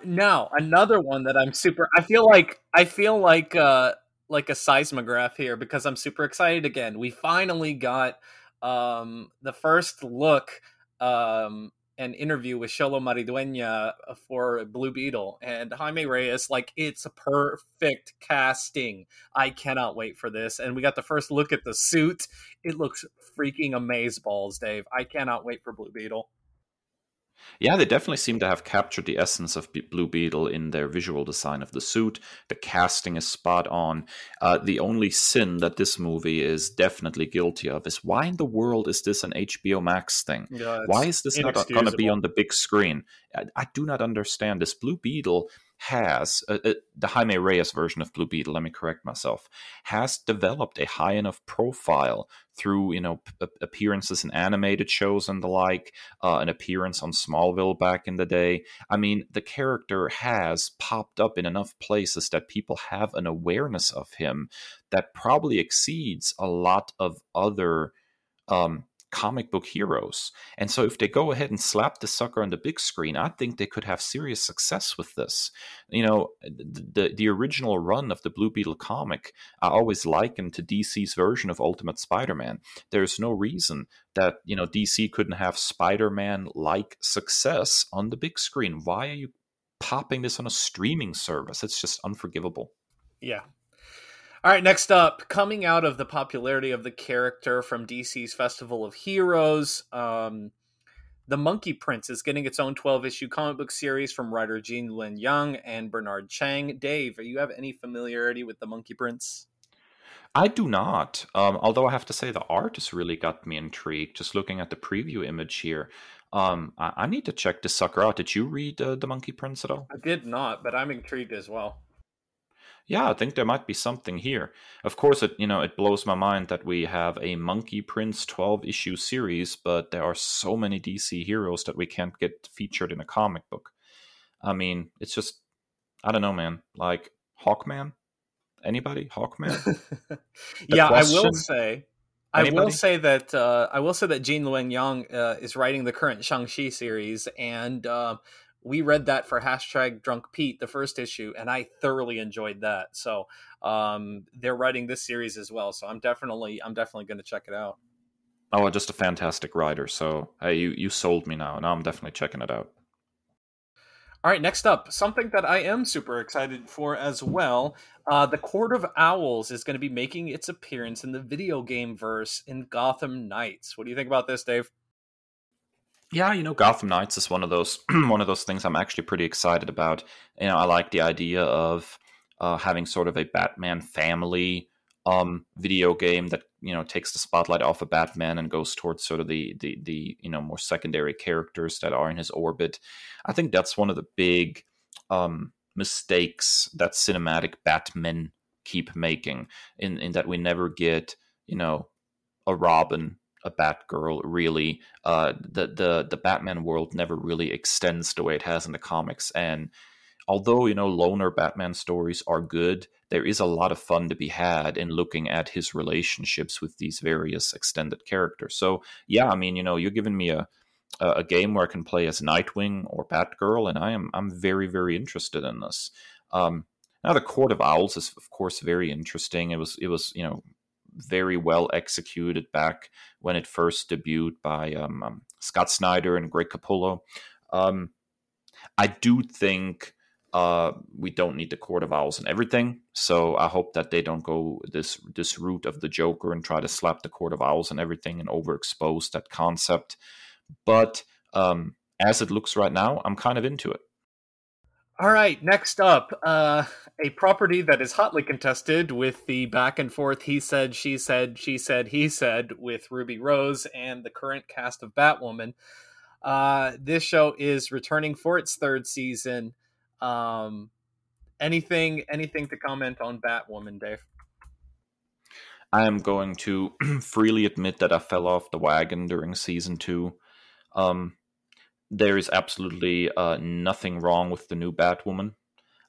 Now another one that I'm super. I feel like a seismograph here because I'm super excited again. We finally got the first look. An interview with Xolo Maridueña for Blue Beetle and Jaime Reyes. Like, it's a perfect casting. I cannot wait for this. And we got the first look at the suit. It looks freaking amazeballs, Dave. I cannot wait for Blue Beetle. Yeah, they definitely seem to have captured the essence of Blue Beetle in their visual design of the suit. The casting is spot on. The only sin that this movie is definitely guilty of is why in the world is this an HBO Max thing? Yeah, why is this not going to be on the big screen? I do not understand this. Blue Beetle has, the Jaime Reyes version of Blue Beetle, let me correct myself, has developed a high enough profile through, appearances in animated shows and the like, an appearance on Smallville back in the day. I mean, the character has popped up in enough places that people have an awareness of him that probably exceeds a lot of other comic book heroes. And so if they go ahead and slap the sucker on the big screen, I think they could have serious success with this. The original run of the Blue Beetle comic, I always liken to DC's version of Ultimate Spider-Man. There's no reason that, DC couldn't have Spider-Man-like success on the big screen. Why are you popping this on a streaming service? It's just unforgivable. Yeah. All right, next up, coming out of the popularity of the character from DC's Festival of Heroes, The Monkey Prince is getting its own 12-issue comic book series from writer Jean Lin Yang and Bernard Chang. Dave, do you have any familiarity with The Monkey Prince? I do not, although I have to say the art has really got me intrigued. Just looking at the preview image here, I need to check this sucker out. Did you read The Monkey Prince at all? I did not, but I'm intrigued as well. yeah, I think there might be something here. Of course, it blows my mind that we have a Monkey Prince 12-issue series, but there are so many DC heroes that we can't get featured in a comic book. I mean, it's just, I don't know, man. Like, Hawkman? Anybody? Hawkman? Yeah, question? I will say that Jean Luen Yang is writing the current Shang-Chi series, and we read that for #DrunkPete, the first issue, and I thoroughly enjoyed that. So they're writing this series as well. So I'm definitely going to check it out. Oh, just a fantastic writer. So hey, you sold me now. Now I'm definitely checking it out. All right, next up, something that I am super excited for as well. The Court of Owls is going to be making its appearance in the video game verse in Gotham Knights. What do you think about this, Dave? Yeah, Gotham Knights is one of those things I'm actually pretty excited about. I like the idea of having sort of a Batman family video game that takes the spotlight off of Batman and goes towards sort of the more secondary characters that are in his orbit. I think that's one of the big mistakes that cinematic Batmen keep making, in that we never get a Robin, a Batgirl, really. The Batman world never really extends the way it has in the comics, and although, loner Batman stories are good, there is a lot of fun to be had in looking at his relationships with these various extended characters. So, yeah, I mean, you're giving me a game where I can play as Nightwing or Batgirl, and I'm very, very interested in this. Now, the Court of Owls is, of course, very interesting. It was very well executed back when it first debuted by Scott Snyder and Greg Capullo. I do think we don't need the Court of Owls and everything. So I hope that they don't go this route of the Joker and try to slap the Court of Owls and everything and overexpose that concept. But as it looks right now, I'm kind of into it. All right, next up, a property that is hotly contested with the back and forth she said, he said with Ruby Rose and the current cast of Batwoman. This show is returning for its third season. Anything to comment on Batwoman, Dave? I am going to freely admit that I fell off the wagon during season 2. There is absolutely nothing wrong with the new Batwoman.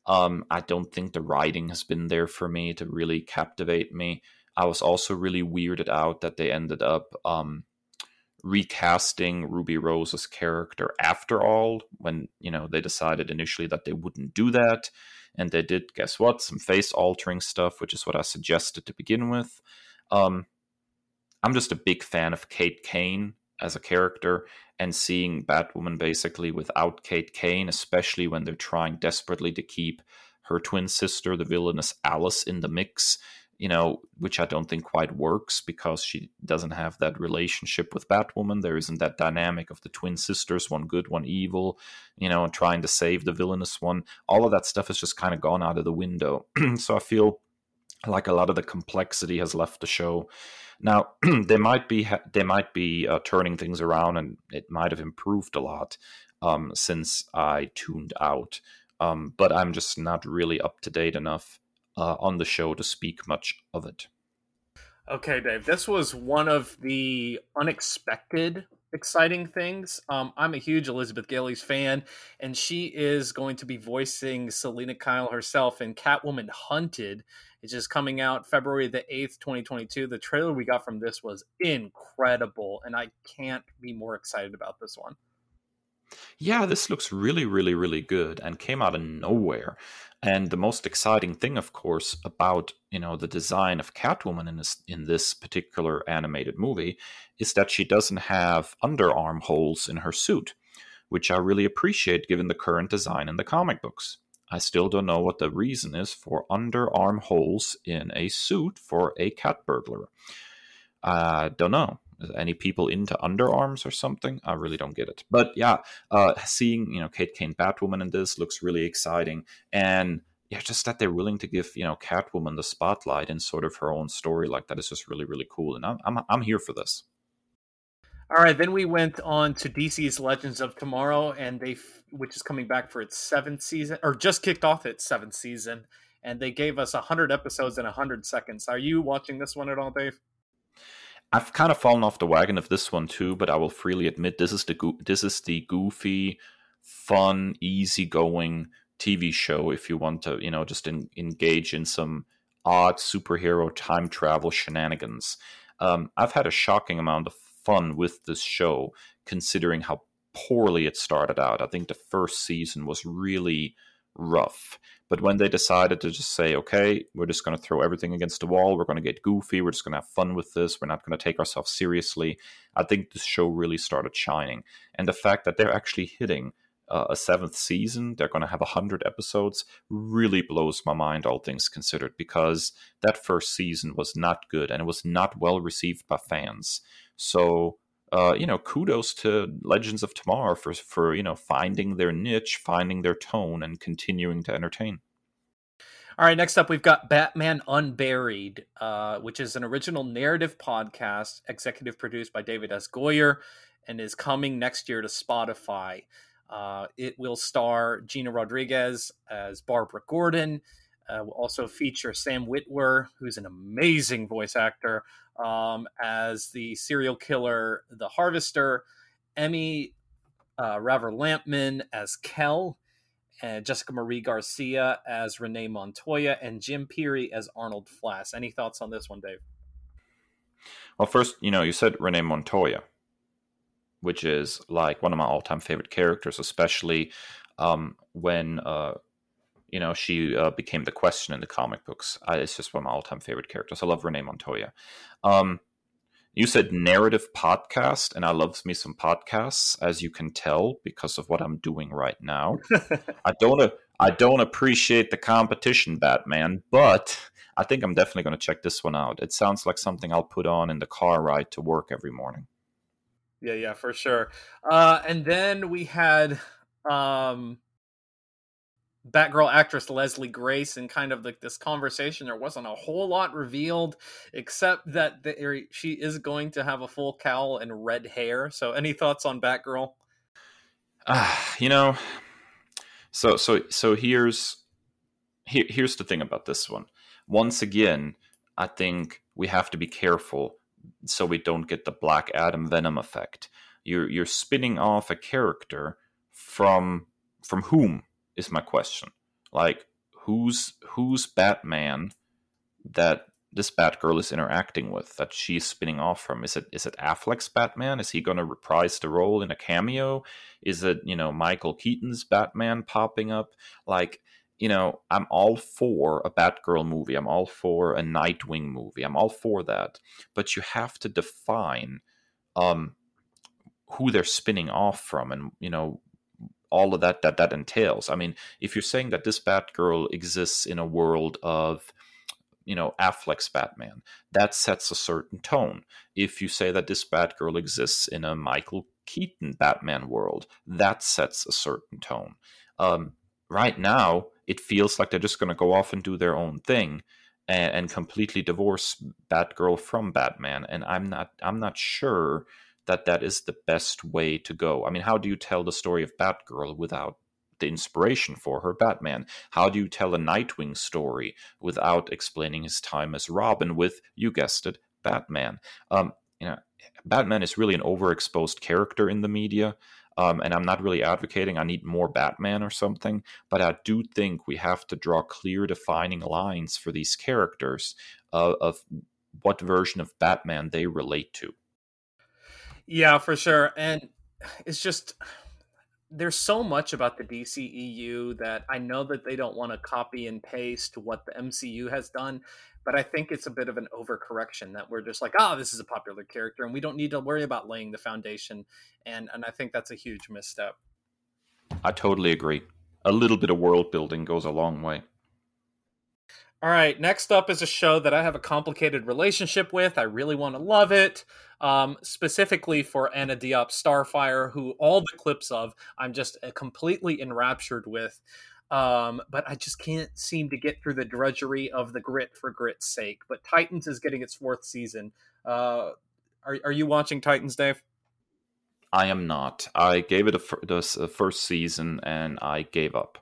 I don't think the writing has been there for me to really captivate me. I was also really weirded out that they ended up recasting Ruby Rose's character after all, when they decided initially that they wouldn't do that, and they did, guess what, some face altering stuff, which is what I suggested to begin with. I'm just a big fan of Kate Kane as a character, and seeing Batwoman basically without Kate Kane, especially when they're trying desperately to keep her twin sister, the villainous Alice, in the mix, which I don't think quite works because she doesn't have that relationship with Batwoman. There isn't that dynamic of the twin sisters, one good, one evil, and trying to save the villainous one. All of that stuff has just kind of gone out of the window. So I feel like a lot of the complexity has left the show. Now, they might be turning things around, and it might have improved a lot since I tuned out. But I'm just not really up to date enough on the show to speak much of it. Okay, Dave, this was one of the unexpected exciting things. I'm a huge Elizabeth Gales fan, and she is going to be voicing Selena Kyle herself in Catwoman Hunted. It's just coming out February the 8th, 2022. The trailer we got from this was incredible, and I can't be more excited about this one. Yeah, this looks really, really, really good and came out of nowhere. And the most exciting thing, of course, about the design of Catwoman in this particular animated movie is that she doesn't have underarm holes in her suit, which I really appreciate given the current design in the comic books. I still don't know what the reason is for underarm holes in a suit for a cat burglar. I don't know. Any people into underarms or something? I really don't get it. But yeah, seeing Kate Kane Batwoman in this looks really exciting, and yeah, just that they're willing to give Catwoman the spotlight and sort of her own story like that is just really, really cool, and I'm here for this. All right, then we went on to DC's Legends of Tomorrow, and which is coming back for its 7th season, or just kicked off its 7th season. and they gave us 100 episodes in 100 seconds. Are you watching this one at all, Dave? I've kind of fallen off the wagon of this one too, but I will freely admit this is the goofy, fun, easygoing TV show if you want to, you know, just engage in some odd superhero time travel shenanigans. I've had a shocking amount of fun with this show, considering how poorly it started out. I think the first season was really rough, but when they decided to just say, okay, we're just going to throw everything against the wall, we're going to get goofy, we're just going to have fun with this, we're not going to take ourselves seriously, I think this show really started shining. And the fact that they're actually hitting a seventh season, they're going to have 100 episodes, really blows my mind, all things considered, because that first season was not good and it was not well received by fans. So kudos to Legends of Tomorrow for finding their niche, finding their tone, and continuing to entertain. All right, next up, we've got Batman Unburied, which is an original narrative podcast executive produced by David S. Goyer and is coming next year to Spotify. It will star Gina Rodriguez as Barbara Gordon. Will also feature Sam Witwer, who's an amazing voice actor, as the serial killer, the Harvester, Emmy Raver-Lampman as Kel, and Jessica Marie Garcia as Renee Montoya, and Jim Peary as Arnold Flass. Any thoughts on this one, Dave? Well, first, you said Renee Montoya, which is like one of my all-time favorite characters, especially when... she became the Question in the comic books. It's just one of my all-time favorite characters. I love Renee Montoya. You said narrative podcast, and I love me some podcasts, as you can tell, because of what I'm doing right now. I don't appreciate the competition, Batman, but I think I'm definitely going to check this one out. It sounds like something I'll put on in the car ride to work every morning. Yeah, for sure. And then we had... Batgirl actress Leslie Grace, and kind of like this conversation, there wasn't a whole lot revealed except that she is going to have a full cowl and red hair. So any thoughts on Batgirl? So here's the thing about this one. Once again, I think we have to be careful so we don't get the Black Adam Venom effect. You're spinning off a character from whom? Is my question. Like, who's Batman that this Batgirl is interacting with, that she's spinning off from? Is it Affleck's Batman? Is he going to reprise the role in a cameo? Is it, Michael Keaton's Batman popping up? Like, I'm all for a Batgirl movie. I'm all for a Nightwing movie. I'm all for that. But you have to define who they're spinning off from and, all of that entails. I mean, if you're saying that this Batgirl exists in a world of, Affleck's Batman, that sets a certain tone. If you say that this Batgirl exists in a Michael Keaton Batman world, that sets a certain tone. Right now, it feels like they're just going to go off and do their own thing and completely divorce Batgirl from Batman. And I'm not sure that is the best way to go. I mean, how do you tell the story of Batgirl without the inspiration for her Batman? How do you tell a Nightwing story without explaining his time as Robin with, you guessed it, Batman? Batman is really an overexposed character in the media, and I'm not really advocating I need more Batman or something, but I do think we have to draw clear defining lines for these characters of what version of Batman they relate to. Yeah, for sure. And it's just, there's so much about the DCEU that I know that they don't want to copy and paste what the MCU has done, but I think it's a bit of an overcorrection that we're just like, this is a popular character and we don't need to worry about laying the foundation. And I think that's a huge misstep. I totally agree. A little bit of world building goes a long way. All right, next up is a show that I have a complicated relationship with. I really want to love it, specifically for Ana Diop Starfire, who all the clips of I'm just completely enraptured with. But I just can't seem to get through the drudgery of the grit for grit's sake. But Titans is getting its fourth season. Are you watching Titans, Dave? I am not. I gave it the first season and I gave up.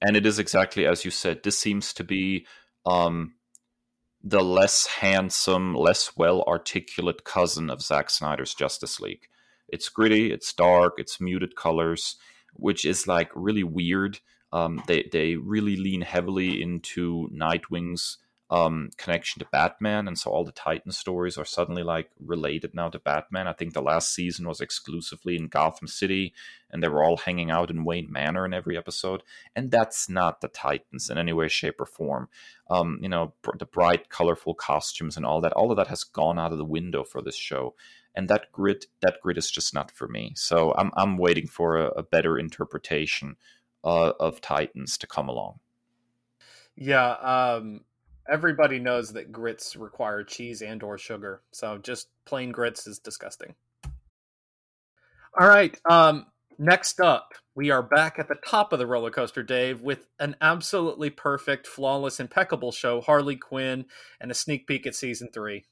And it is exactly as you said. This seems to be the less handsome, less well-articulate cousin of Zack Snyder's Justice League. It's gritty, it's dark, it's muted colors, which is like really weird. They really lean heavily into Nightwing's connection to Batman, and so all the Titan stories are suddenly like related now to Batman. I think the last season was exclusively in Gotham City, and they were all hanging out in Wayne Manor in every episode, and that's not the Titans in any way, shape, or form. The bright, colorful costumes and all of that has gone out of the window for this show, and that grit is just not for me. So I'm waiting for a better interpretation of Titans to come along. Yeah. Everybody knows that grits require cheese and or sugar. So just plain grits is disgusting. All right. Next up, we are back at the top of the roller coaster, Dave, with an absolutely perfect, flawless, impeccable show, Harley Quinn, and a sneak peek at season 3.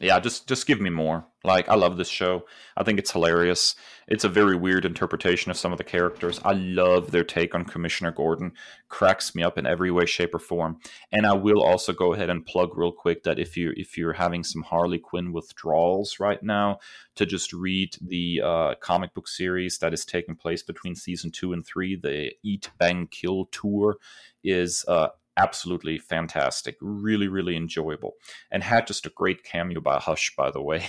Yeah, just give me more. Like, I love this show. I think it's hilarious. It's a very weird interpretation of some of the characters. I love their take on Commissioner Gordon. Cracks me up in every way, shape, or form. And I will also go ahead and plug real quick that if you're having some Harley Quinn withdrawals right now, to just read the comic book series that is taking place between season 2 and 3, the Eat, Bang, Kill tour is absolutely fantastic, really, really enjoyable, and had just a great cameo by Hush, by the way,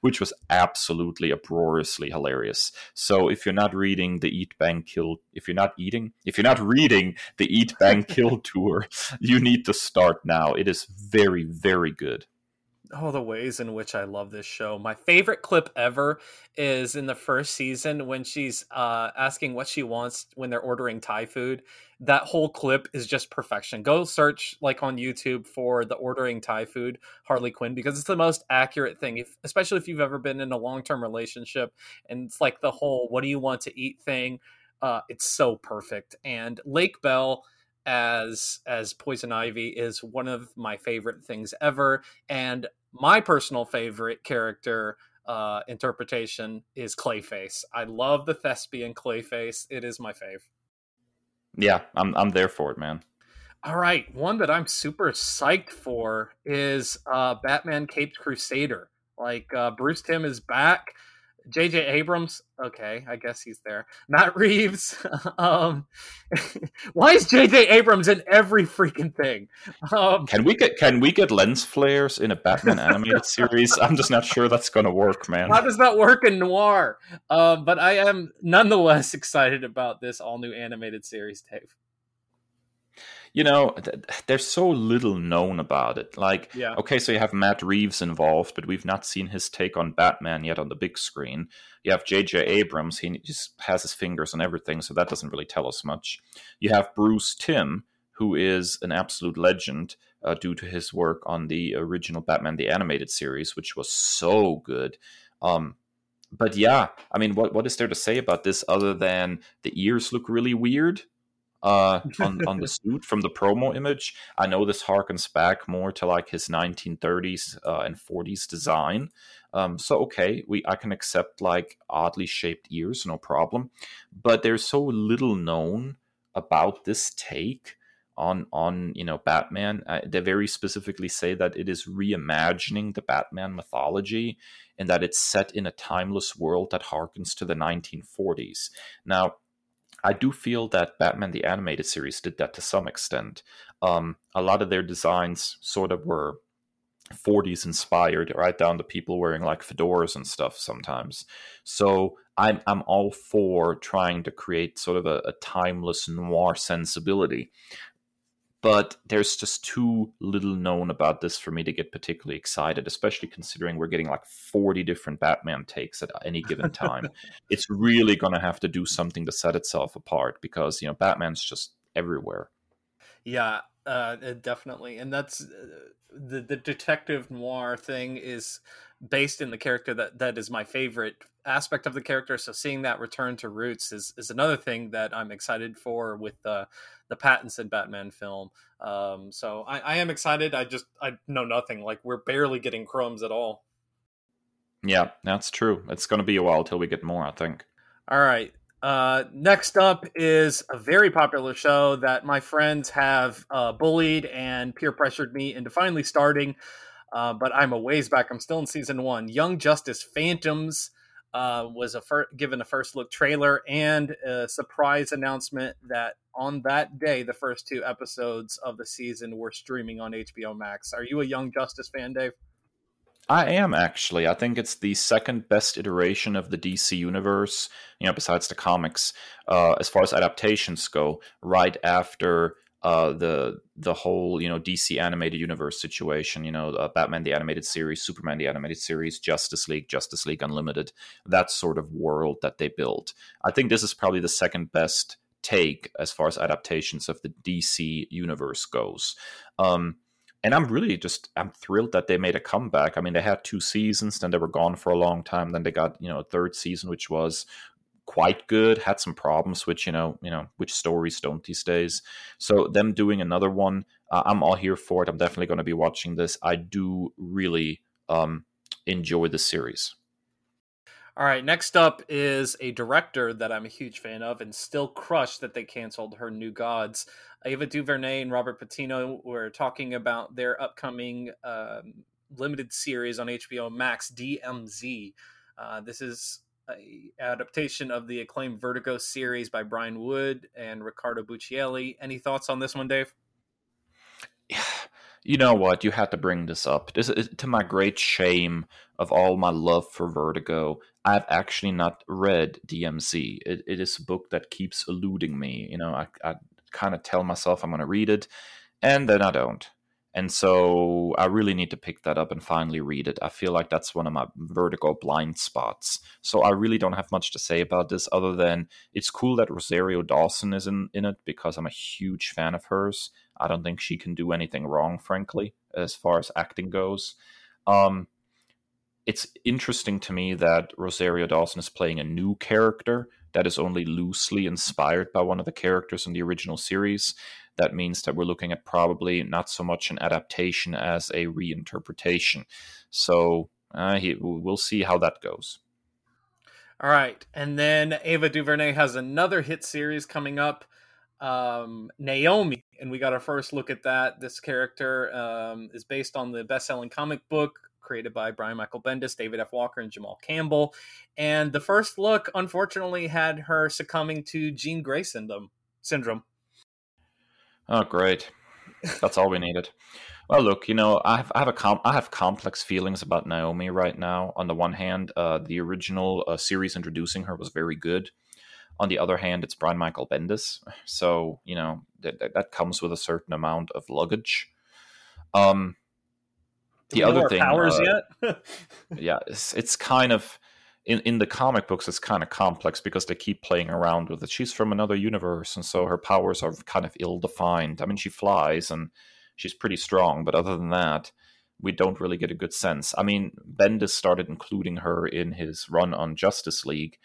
which was absolutely uproariously hilarious. So if you're not reading the Eat, Bang, Kill tour, you need to start now. It is very, very good. Oh, the ways in which I love this show. My favorite clip ever is in the first season when she's asking what she wants when they're ordering Thai food. That whole clip is just perfection. Go search like on YouTube for the ordering Thai food Harley Quinn, because it's the most accurate thing, especially if you've ever been in a long-term relationship. And it's like the whole what do you want to eat thing. It's so perfect. And Lake Bell as Poison Ivy is one of my favorite things ever. And my personal favorite character interpretation is Clayface. I love the thespian Clayface. It is my fave. Yeah, I'm there for it, man. All right. One that I'm super psyched for is Batman Caped Crusader. Like, Bruce Timm is back. J.J. Abrams, okay, I guess he's there. Matt Reeves. Why is J.J. Abrams in every freaking thing? Can we get lens flares in a Batman animated series? I'm just not sure that's going to work, man. How does that work in noir? But I am nonetheless excited about this all-new animated series, Dave. You know, there's so little known about it. Like, yeah. Okay, so you have Matt Reeves involved, but we've not seen his take on Batman yet on the big screen. You have J.J. Abrams. He just has his fingers on everything, so that doesn't really tell us much. You have Bruce Timm, who is an absolute legend due to his work on the original Batman the Animated Series, which was so good. But yeah, I mean, what is there to say about this other than the ears look really weird? On the suit from the promo image. I know this harkens back more to like his 1930s and 40s design. So okay, I can accept like oddly shaped ears, no problem. But there's so little known about this take on Batman. They very specifically say that it is reimagining the Batman mythology, and that it's set in a timeless world that harkens to the 1940s. Now, I do feel that Batman the Animated Series did that to some extent. A lot of their designs sort of were 40s inspired, right down to people wearing like fedoras and stuff sometimes. So I'm all for trying to create sort of a timeless noir sensibility. But there's just too little known about this for me to get particularly excited, especially considering we're getting like 40 different Batman takes at any given time. It's really going to have to do something to set itself apart, because, Batman's just everywhere. Yeah, definitely. And that's the detective noir thing is based in the character that is my favorite aspect of the character. So seeing that return to roots is another thing that I'm excited for with the Pattinson Batman film. So I am excited. I know nothing. Like, we're barely getting crumbs at all. Yeah, that's true. It's going to be a while till we get more, I think. All right. Next up is a very popular show that my friends have bullied and peer pressured me into finally starting, but I'm a ways back. I'm still in season one. Young Justice Phantoms was given a first look trailer and a surprise announcement that on that day, the first two episodes of the season were streaming on HBO Max. Are you a Young Justice fan, Dave? I am, actually. I think it's the second best iteration of the DC universe, you know, besides the comics, as far as adaptations go, right after the whole, you know, DC animated universe situation, you know, Batman the Animated Series, Superman the Animated Series, Justice League Unlimited, that sort of world that they built. I think this is probably the second best take as far as adaptations of the DC universe goes. And I'm really just, I'm thrilled that they made a comeback. I mean, they had two seasons, then they were gone for a long time. Then they got, you know, a third season, which was quite good, had some problems, which, you know, which stories don't these days. So them doing another one, I'm all here for it. I'm definitely going to be watching this. I do really enjoy the series. All right, next up is a director that I'm a huge fan of and still crushed that they canceled her New Gods. Ava DuVernay and Robert Patino were talking about their upcoming limited series on HBO Max, DMZ. This is an adaptation of the acclaimed Vertigo series by Brian Wood and Riccardo Buccielli. Any thoughts on this one, Dave? Yeah. You know what? You had to bring this up. This is, to my great shame of all my love for Vertigo, I've actually not read DMZ. It is a book that keeps eluding me. You know, I kind of tell myself I'm going to read it, and then I don't. And so I really need to pick that up and finally read it. I feel like that's one of my Vertigo blind spots. So I really don't have much to say about this other than it's cool that Rosario Dawson is in it because I'm a huge fan of hers. I don't think she can do anything wrong, frankly, as far as acting goes. It's interesting to me that Rosario Dawson is playing a new character that is only loosely inspired by one of the characters in the original series. That means that we're looking at probably not so much an adaptation as a reinterpretation. So we'll see how that goes. All right. And then Ava DuVernay has another hit series coming up, Naomi. And we got our first look at that. This character is based on the best-selling comic book created by Brian Michael Bendis, David F. Walker, and Jamal Campbell. And the first look, unfortunately, had her succumbing to Jean Grey syndrome. Oh, great. That's all we needed. Well, look, you know, I have complex feelings about Naomi right now. On the one hand, the original series introducing her was very good. On the other hand, it's Brian Michael Bendis. So, you know, that comes with a certain amount of luggage. The other thing, powers yet? Yeah, it's kind of... In the comic books, it's kind of complex because they keep playing around with it. She's from another universe, and so her powers are kind of ill-defined. I mean, she flies, and she's pretty strong, but other than that, we don't really get a good sense. I mean, Bendis started including her in his run on Justice League,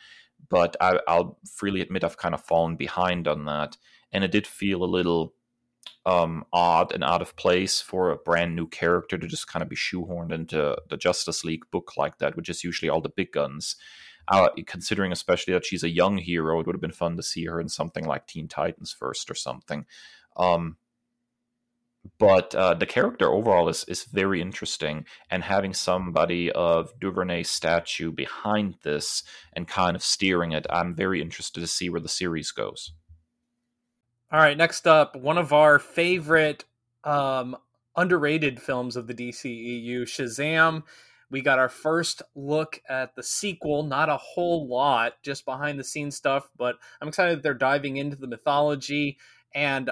but I'll freely admit I've kind of fallen behind on that, and it did feel a little odd and out of place for a brand new character to just kind of be shoehorned into the Justice League book like that, which is usually all the big guns. Considering especially that she's a young hero, it would have been fun to see her in something like Teen Titans first or something. But the character overall is very interesting, and having somebody of DuVernay's stature behind this and kind of steering it, I'm very interested to see where the series goes. All right, next up, one of our favorite underrated films of the DCEU, Shazam. We got our first look at the sequel, not a whole lot, just behind-the-scenes stuff, but I'm excited that they're diving into the mythology and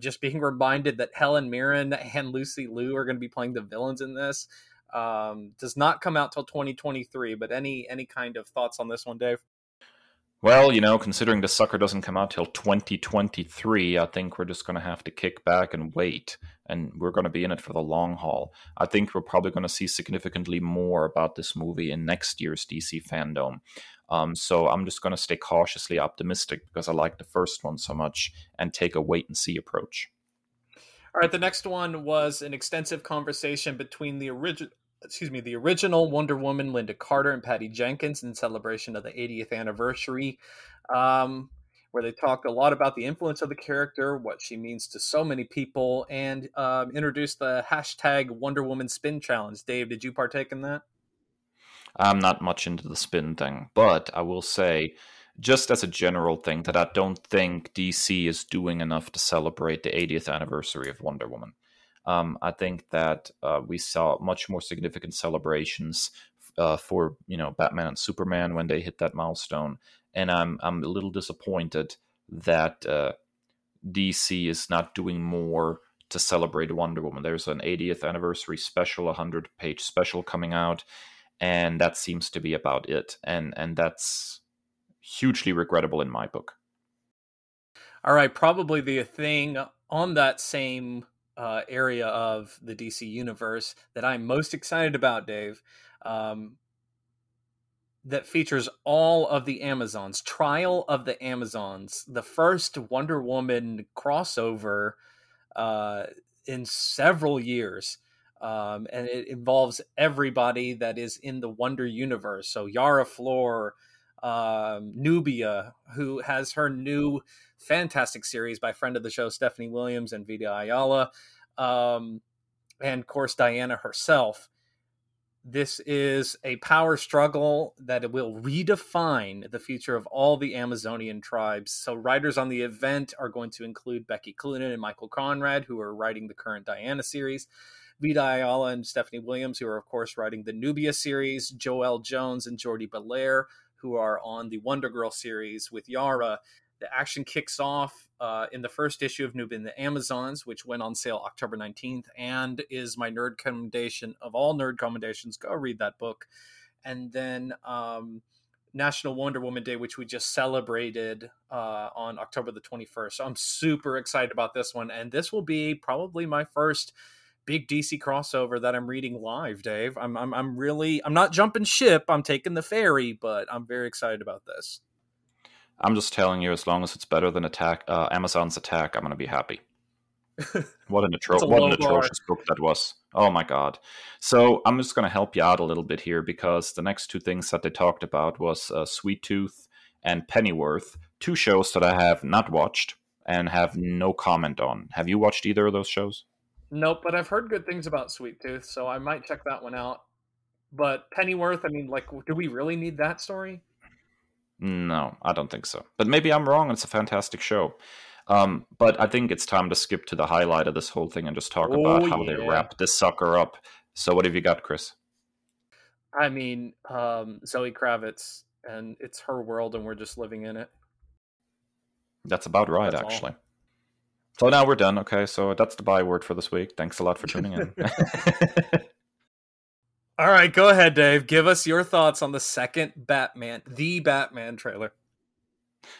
just being reminded that Helen Mirren and Lucy Liu are going to be playing the villains in this. Does not come out till 2023, but any kind of thoughts on this one, Dave? Well, you know, considering the sucker doesn't come out till 2023, I think we're just going to have to kick back and wait, and we're going to be in it for the long haul. I think we're probably going to see significantly more about this movie in next year's DC FanDome. So I'm just going to stay cautiously optimistic because I like the first one so much and take a wait-and-see approach. All right, the next one was an extensive conversation between the original... the original Wonder Woman, Linda Carter and Patty Jenkins, in celebration of the 80th anniversary, where they talked a lot about the influence of the character, what she means to so many people, and introduced the hashtag Wonder Woman Spin Challenge. Dave, did you partake in that? I'm not much into the spin thing, but I will say, just as a general thing, that I don't think DC is doing enough to celebrate the 80th anniversary of Wonder Woman. I think that we saw much more significant celebrations for, you know, Batman and Superman when they hit that milestone, and I'm a little disappointed that DC is not doing more to celebrate Wonder Woman. There's an 80th anniversary special, 100-page special coming out, and that seems to be about it, and that's hugely regrettable in my book. All right, probably the thing on that same area of the DC universe that I'm most excited about, Dave, that features all of the Amazons, Trial of the Amazons, the first Wonder Woman crossover in several years. And it involves everybody that is in the Wonder Universe. So Yara Flor, Nubia, who has her new fantastic series by friend of the show Stephanie Williams and Vida Ayala, and of course Diana herself. This is a power struggle that will redefine the future of all the Amazonian tribes. So writers on the event are going to include Becky Cloonan and Michael Conrad, who are writing the current Diana series, Vida Ayala and Stephanie Williams, who are, of course, writing the Nubia series, Joelle Jones and Jordi Belair, who are on the Wonder Girl series with Yara. The action kicks off in the first issue of Nubia and the Amazons, which went on sale October 19th and is my nerd commendation of all nerd commendations. Go read that book. And then National Wonder Woman Day, which we just celebrated on October the 21st. So I'm super excited about this one. And this will be probably my first big DC crossover that I'm reading live, Dave. I'm not jumping ship. I'm taking the ferry, but I'm very excited about this. I'm just telling you, as long as it's better than Amazon's Attack, I'm going to be happy. What an atrocious book that was. Oh my God. So I'm just going to help you out a little bit here, because the next two things that they talked about was Sweet Tooth and Pennyworth, two shows that I have not watched and have no comment on. Have you watched either of those shows? Nope, but I've heard good things about Sweet Tooth, so I might check that one out. But Pennyworth, I mean, like, do we really need that story? No, I don't think so. But maybe I'm wrong, it's a fantastic show. But I think it's time to skip to the highlight of this whole thing and just talk about how they wrap this sucker up. So what have you got, Chris? I mean, Zoe Kravitz, and it's her world, and we're just living in it. That's about right, actually. All. So now we're done. Okay, so that's the byword for this week. Thanks a lot for tuning in. All right, go ahead, Dave. Give us your thoughts on the second Batman trailer.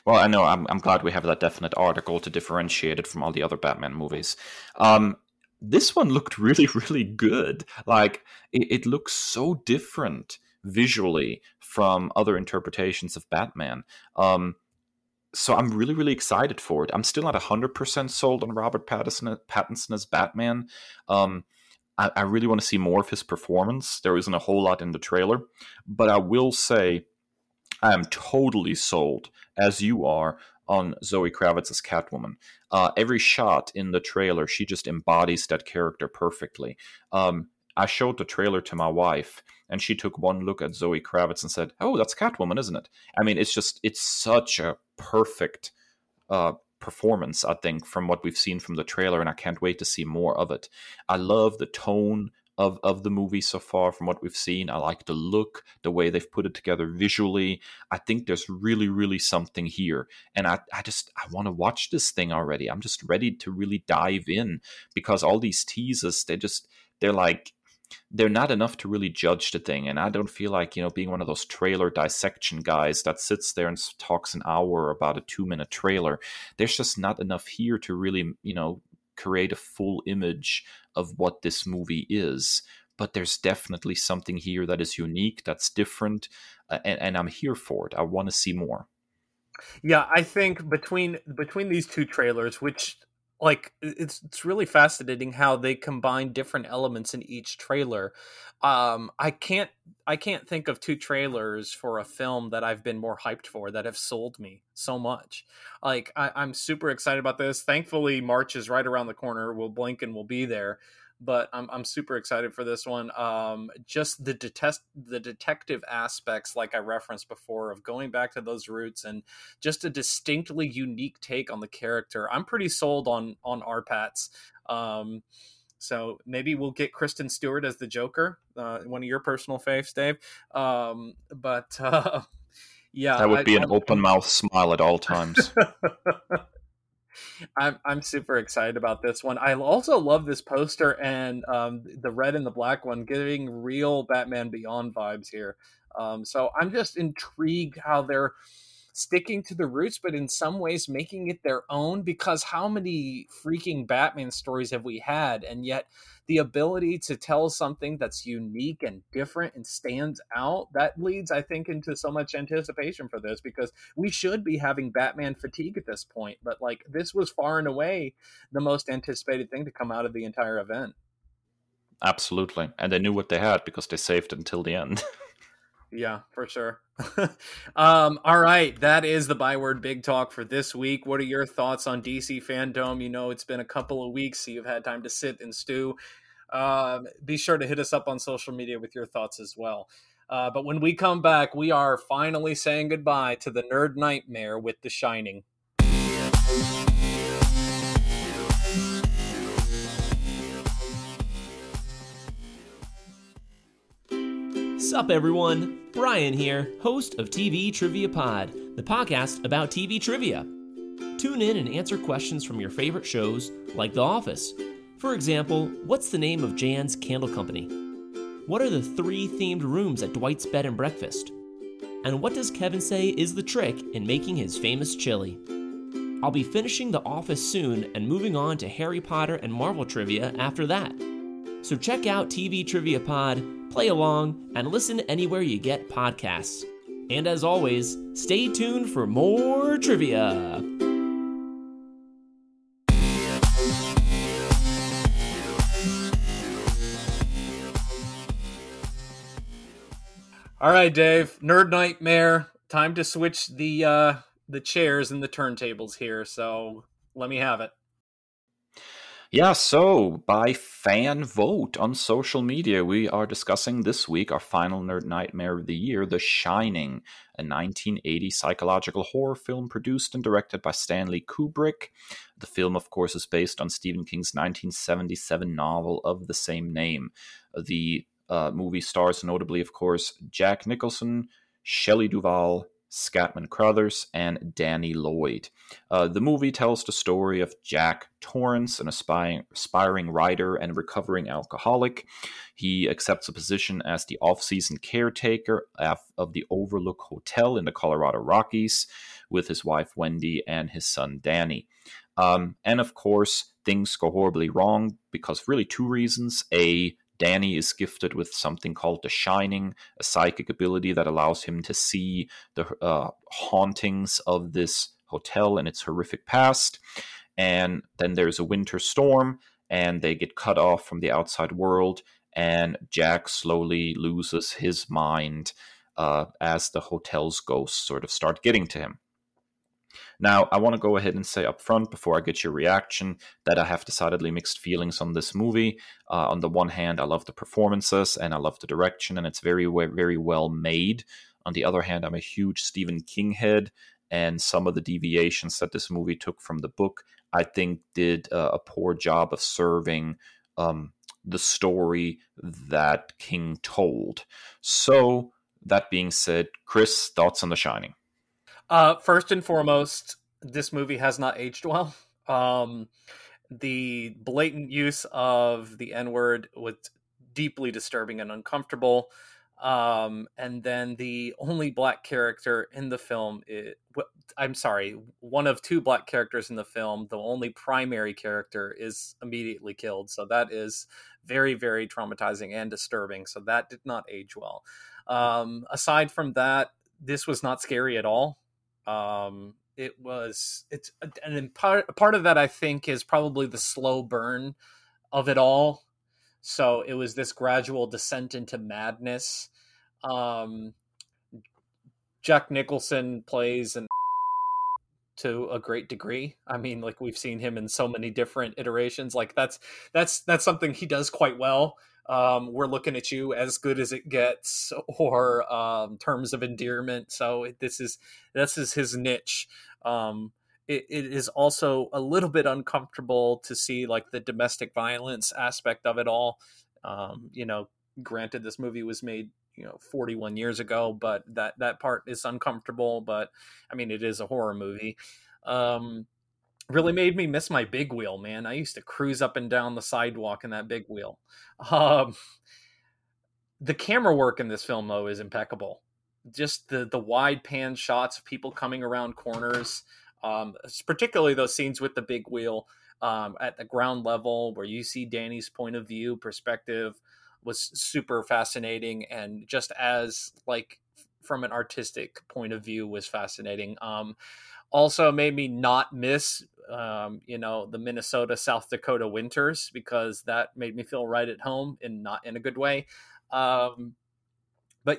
Well, I know. I'm glad we have that definite article to differentiate it from all the other Batman movies. This one looked really, really good. Like, it looks so different visually from other interpretations of Batman. So I'm really, really excited for it. I'm still not 100% sold on Robert Pattinson as Batman. I really want to see more of his performance. There isn't a whole lot in the trailer. But I will say I am totally sold, as you are, on Zoe Kravitz as Catwoman. Every shot in the trailer, she just embodies that character perfectly. I showed the trailer to my wife, and she took one look at Zoe Kravitz and said, "Oh, that's Catwoman, isn't it?" I mean, it's such a perfect performance, I think, from what we've seen from the trailer, and I can't wait to see more of it. I love the tone of the movie so far from what we've seen. I like the look, the way they've put it together visually. I think there's really, really something here. And I want to watch this thing already. I'm just ready to really dive in, because all these teases, they're not enough to really judge the thing. And I don't feel like, being one of those trailer dissection guys that sits there and talks an hour about a 2-minute trailer. There's just not enough here to really, create a full image of what this movie is. But there's definitely something here that is unique, that's different, and I'm here for it. I want to see more. Yeah, I think between these two trailers, which like it's really fascinating how they combine different elements in each trailer. I can't think of two trailers for a film that I've been more hyped for that have sold me so much. Like I'm super excited about this. Thankfully, March is right around the corner. We'll blink and we'll be there. But I'm super excited for this one. Just the detective aspects, like I referenced before, of going back to those roots and just a distinctly unique take on the character. I'm pretty sold on RPATs. So maybe we'll get Kristen Stewart as the Joker, one of your personal faves, Dave. Yeah, that would be an open mouth smile at all times. I'm super excited about this one. I also love this poster and the red and the black one, giving real Batman Beyond vibes here. So I'm just intrigued how they're sticking to the roots, but in some ways making it their own, because how many freaking Batman stories have we had? And yet the ability to tell something that's unique and different and stands out, that leads, I think, into so much anticipation for this, because we should be having Batman fatigue at this point. But like, this was far and away the most anticipated thing to come out of the entire event. Absolutely. And they knew what they had because they saved it until the end. Yeah, for sure. All right, that is the Byword Big Talk for this week. What are your thoughts on DC FanDome? You know, it's been a couple of weeks, so you've had time to sit and stew. Be sure to hit us up on social media with your thoughts as well. But when we come back, we are finally saying goodbye to the nerd nightmare with The Shining. Sup everyone, Brian here, host of TV Trivia Pod, the podcast about TV trivia. Tune in and answer questions from your favorite shows, like The Office. For example, what's the name of Jan's candle company? What are the 3 themed rooms at Dwight's Bed and Breakfast? And what does Kevin say is the trick in making his famous chili? I'll be finishing The Office soon and moving on to Harry Potter and Marvel trivia after that. So check out TV Trivia Pod, play along, and listen anywhere you get podcasts. And as always, stay tuned for more trivia. All right, Dave, nerd nightmare. Time to switch the chairs and the turntables here. So let me have it. Yeah, so by fan vote on social media, we are discussing this week our final nerd nightmare of the year, The Shining, a 1980 psychological horror film produced and directed by Stanley Kubrick. The film, of course, is based on Stephen King's 1977 novel of the same name. The movie stars notably, of course, Jack Nicholson, Shelley Duvall, Scatman Crothers, and Danny Lloyd. The movie tells the story of Jack Torrance, an aspiring writer and recovering alcoholic. He accepts a position as the off-season caretaker of the Overlook Hotel in the Colorado Rockies with his wife Wendy and his son Danny. And of course, things go horribly wrong because really 2 reasons. A, Danny is gifted with something called The Shining, a psychic ability that allows him to see the hauntings of this hotel and its horrific past. And then there's a winter storm, and they get cut off from the outside world, and Jack slowly loses his mind as the hotel's ghosts sort of start getting to him. Now, I want to go ahead and say up front, before I get your reaction, that I have decidedly mixed feelings on this movie. On the one hand, I love the performances and I love the direction, and it's very, very well made. On the other hand, I'm a huge Stephen King head, and some of the deviations that this movie took from the book, I think, did a poor job of serving the story that King told. So, that being said, Chris, thoughts on The Shining? First and foremost, this movie has not aged well. The blatant use of the N-word was deeply disturbing and uncomfortable. And then the only black character in the film, one of 2 black characters in the film, the only primary character, is immediately killed. So that is very, very traumatizing and disturbing. So that did not age well. Aside from that, this was not scary at all. It's part of that, I think, is probably the slow burn of it all. So it was this gradual descent into madness. Jack Nicholson plays an to a great degree. I mean, like, we've seen him in so many different iterations. Like, that's something he does quite well. We're looking at you, as good as it gets, or terms of endearment. So this is his niche. It is also a little bit uncomfortable to see, like, the domestic violence aspect of it all. Granted, this movie was made 41 years ago, but that part is uncomfortable. But I mean, it is a horror movie. Really made me miss my big wheel, man. I used to cruise up and down the sidewalk in that big wheel. The camera work in this film, though, is impeccable. Just the wide pan shots of people coming around corners, particularly those scenes with the big wheel at the ground level where you see Danny's point of view, perspective, was super fascinating. And just as, like, from an artistic point of view, was fascinating. Also made me not miss, the Minnesota, South Dakota winters, because that made me feel right at home, and not in a good way. But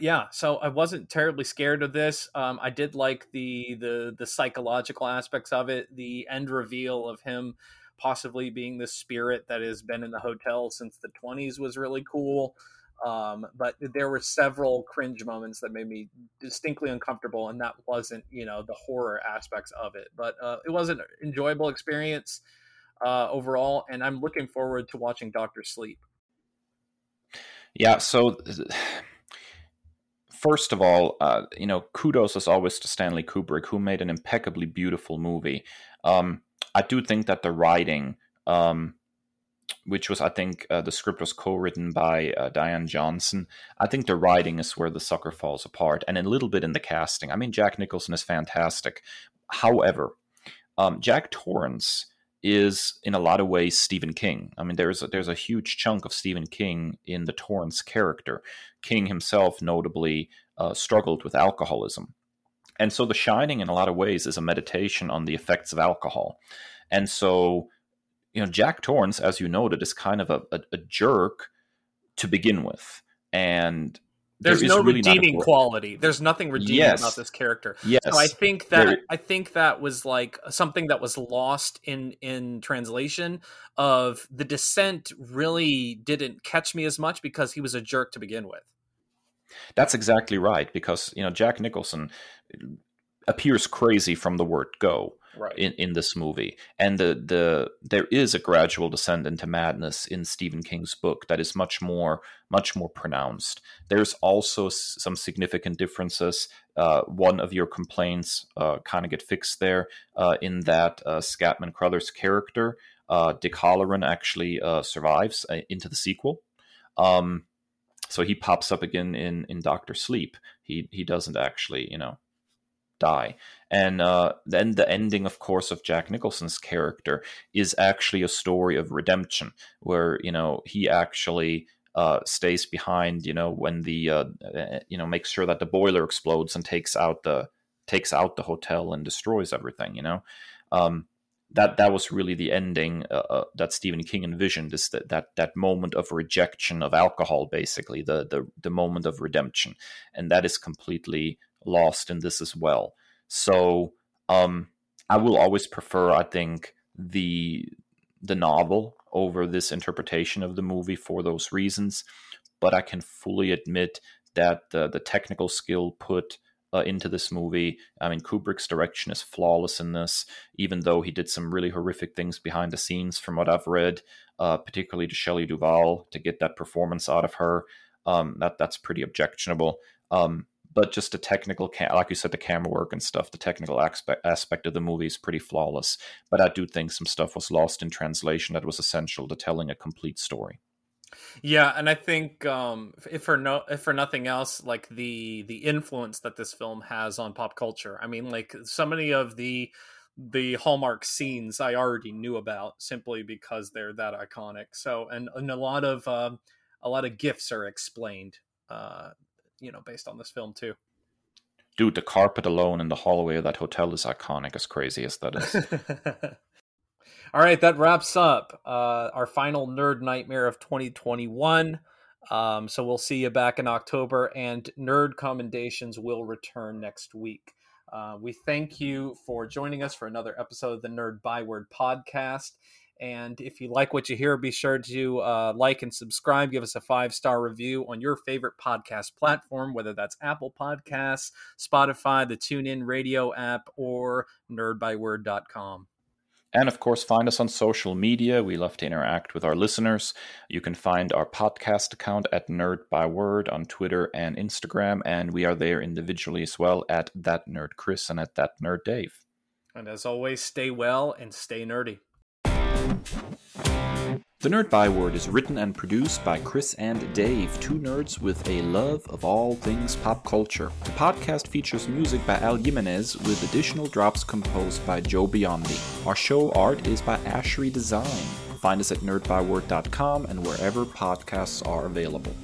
yeah, so I wasn't terribly scared of this. I did like the psychological aspects of it. The end reveal of him possibly being the spirit that has been in the hotel since the 1920s was really cool. But there were several cringe moments that made me distinctly uncomfortable, and that wasn't, the horror aspects of it. But it was an enjoyable experience overall, and I'm looking forward to watching Dr. Sleep. Yeah, so first of all, kudos as always to Stanley Kubrick, who made an impeccably beautiful movie. I do think that the writing... which was, I think, the script was co-written by Diane Johnson. I think the writing is where the sucker falls apart, and a little bit in the casting. I mean, Jack Nicholson is fantastic. However, Jack Torrance is, in a lot of ways, Stephen King. I mean, there's a huge chunk of Stephen King in the Torrance character. King himself, notably, struggled with alcoholism. And so The Shining, in a lot of ways, is a meditation on the effects of alcohol. And so... Jack Torrance, as you noted, is kind of a jerk to begin with, and there's no redeeming quality. There's nothing redeeming about this character. Yes, so I think that was like something that was lost in translation. Of The Descent really didn't catch me as much because he was a jerk to begin with. That's exactly right, because Jack Nicholson appears crazy from the word go. Right. In this movie. And there is a gradual descent into madness in Stephen King's book that is much more pronounced. There's also some significant differences. One of your complaints kind of get fixed there in that Scatman Crothers' character, Dick Halloran, actually survives into the sequel. So he pops up again in Dr. Sleep. He doesn't actually, die. And then the ending, of course, of Jack Nicholson's character is actually a story of redemption, where he actually stays behind when the makes sure that the boiler explodes and takes out the hotel and destroys everything. That was really the ending that Stephen King envisioned, is that moment of rejection of alcohol, basically the moment of redemption, and that is completely lost in this as well. So I will always prefer, I think, the novel over this interpretation of the movie for those reasons. But I can fully admit that the technical skill put into this movie, I mean, Kubrick's direction is flawless in this, even though he did some really horrific things behind the scenes, from what I've read, particularly to Shelley Duvall, to get that performance out of her. That's pretty objectionable. But just the technical, like you said, the camera work and stuff, the technical aspect of the movie is pretty flawless. But I do think some stuff was lost in translation that was essential to telling a complete story. Yeah, and I think if for nothing else, like the influence that this film has on pop culture. I mean, like, so many of the Hallmark scenes I already knew about simply because they're that iconic. So, and a lot of gifts are explained based on this film too. Dude, the carpet alone in the hallway of that hotel is iconic, as crazy as that is. All right, that wraps up our final Nerd Nightmare of 2021. So we'll see you back in October, and Nerd Commendations will return next week. We thank you for joining us for another episode of the Nerd Byword Podcast. And if you like what you hear, be sure to like and subscribe. Give us a 5-star review on your favorite podcast platform, whether that's Apple Podcasts, Spotify, the TuneIn Radio app, or nerdbyword.com. And of course, find us on social media. We love to interact with our listeners. You can find our podcast account at Nerd by Word on Twitter and Instagram. And we are there individually as well at That Nerd Chris and at That Nerd Dave. And as always, stay well and stay nerdy. The Nerd Byword is written and produced by Chris and Dave, two nerds with a love of all things pop culture. The podcast features music by Al Jimenez with additional drops composed by Joe Biondi. Our show art is by Ashery Design. Find us at nerdbyword.com and wherever podcasts are available.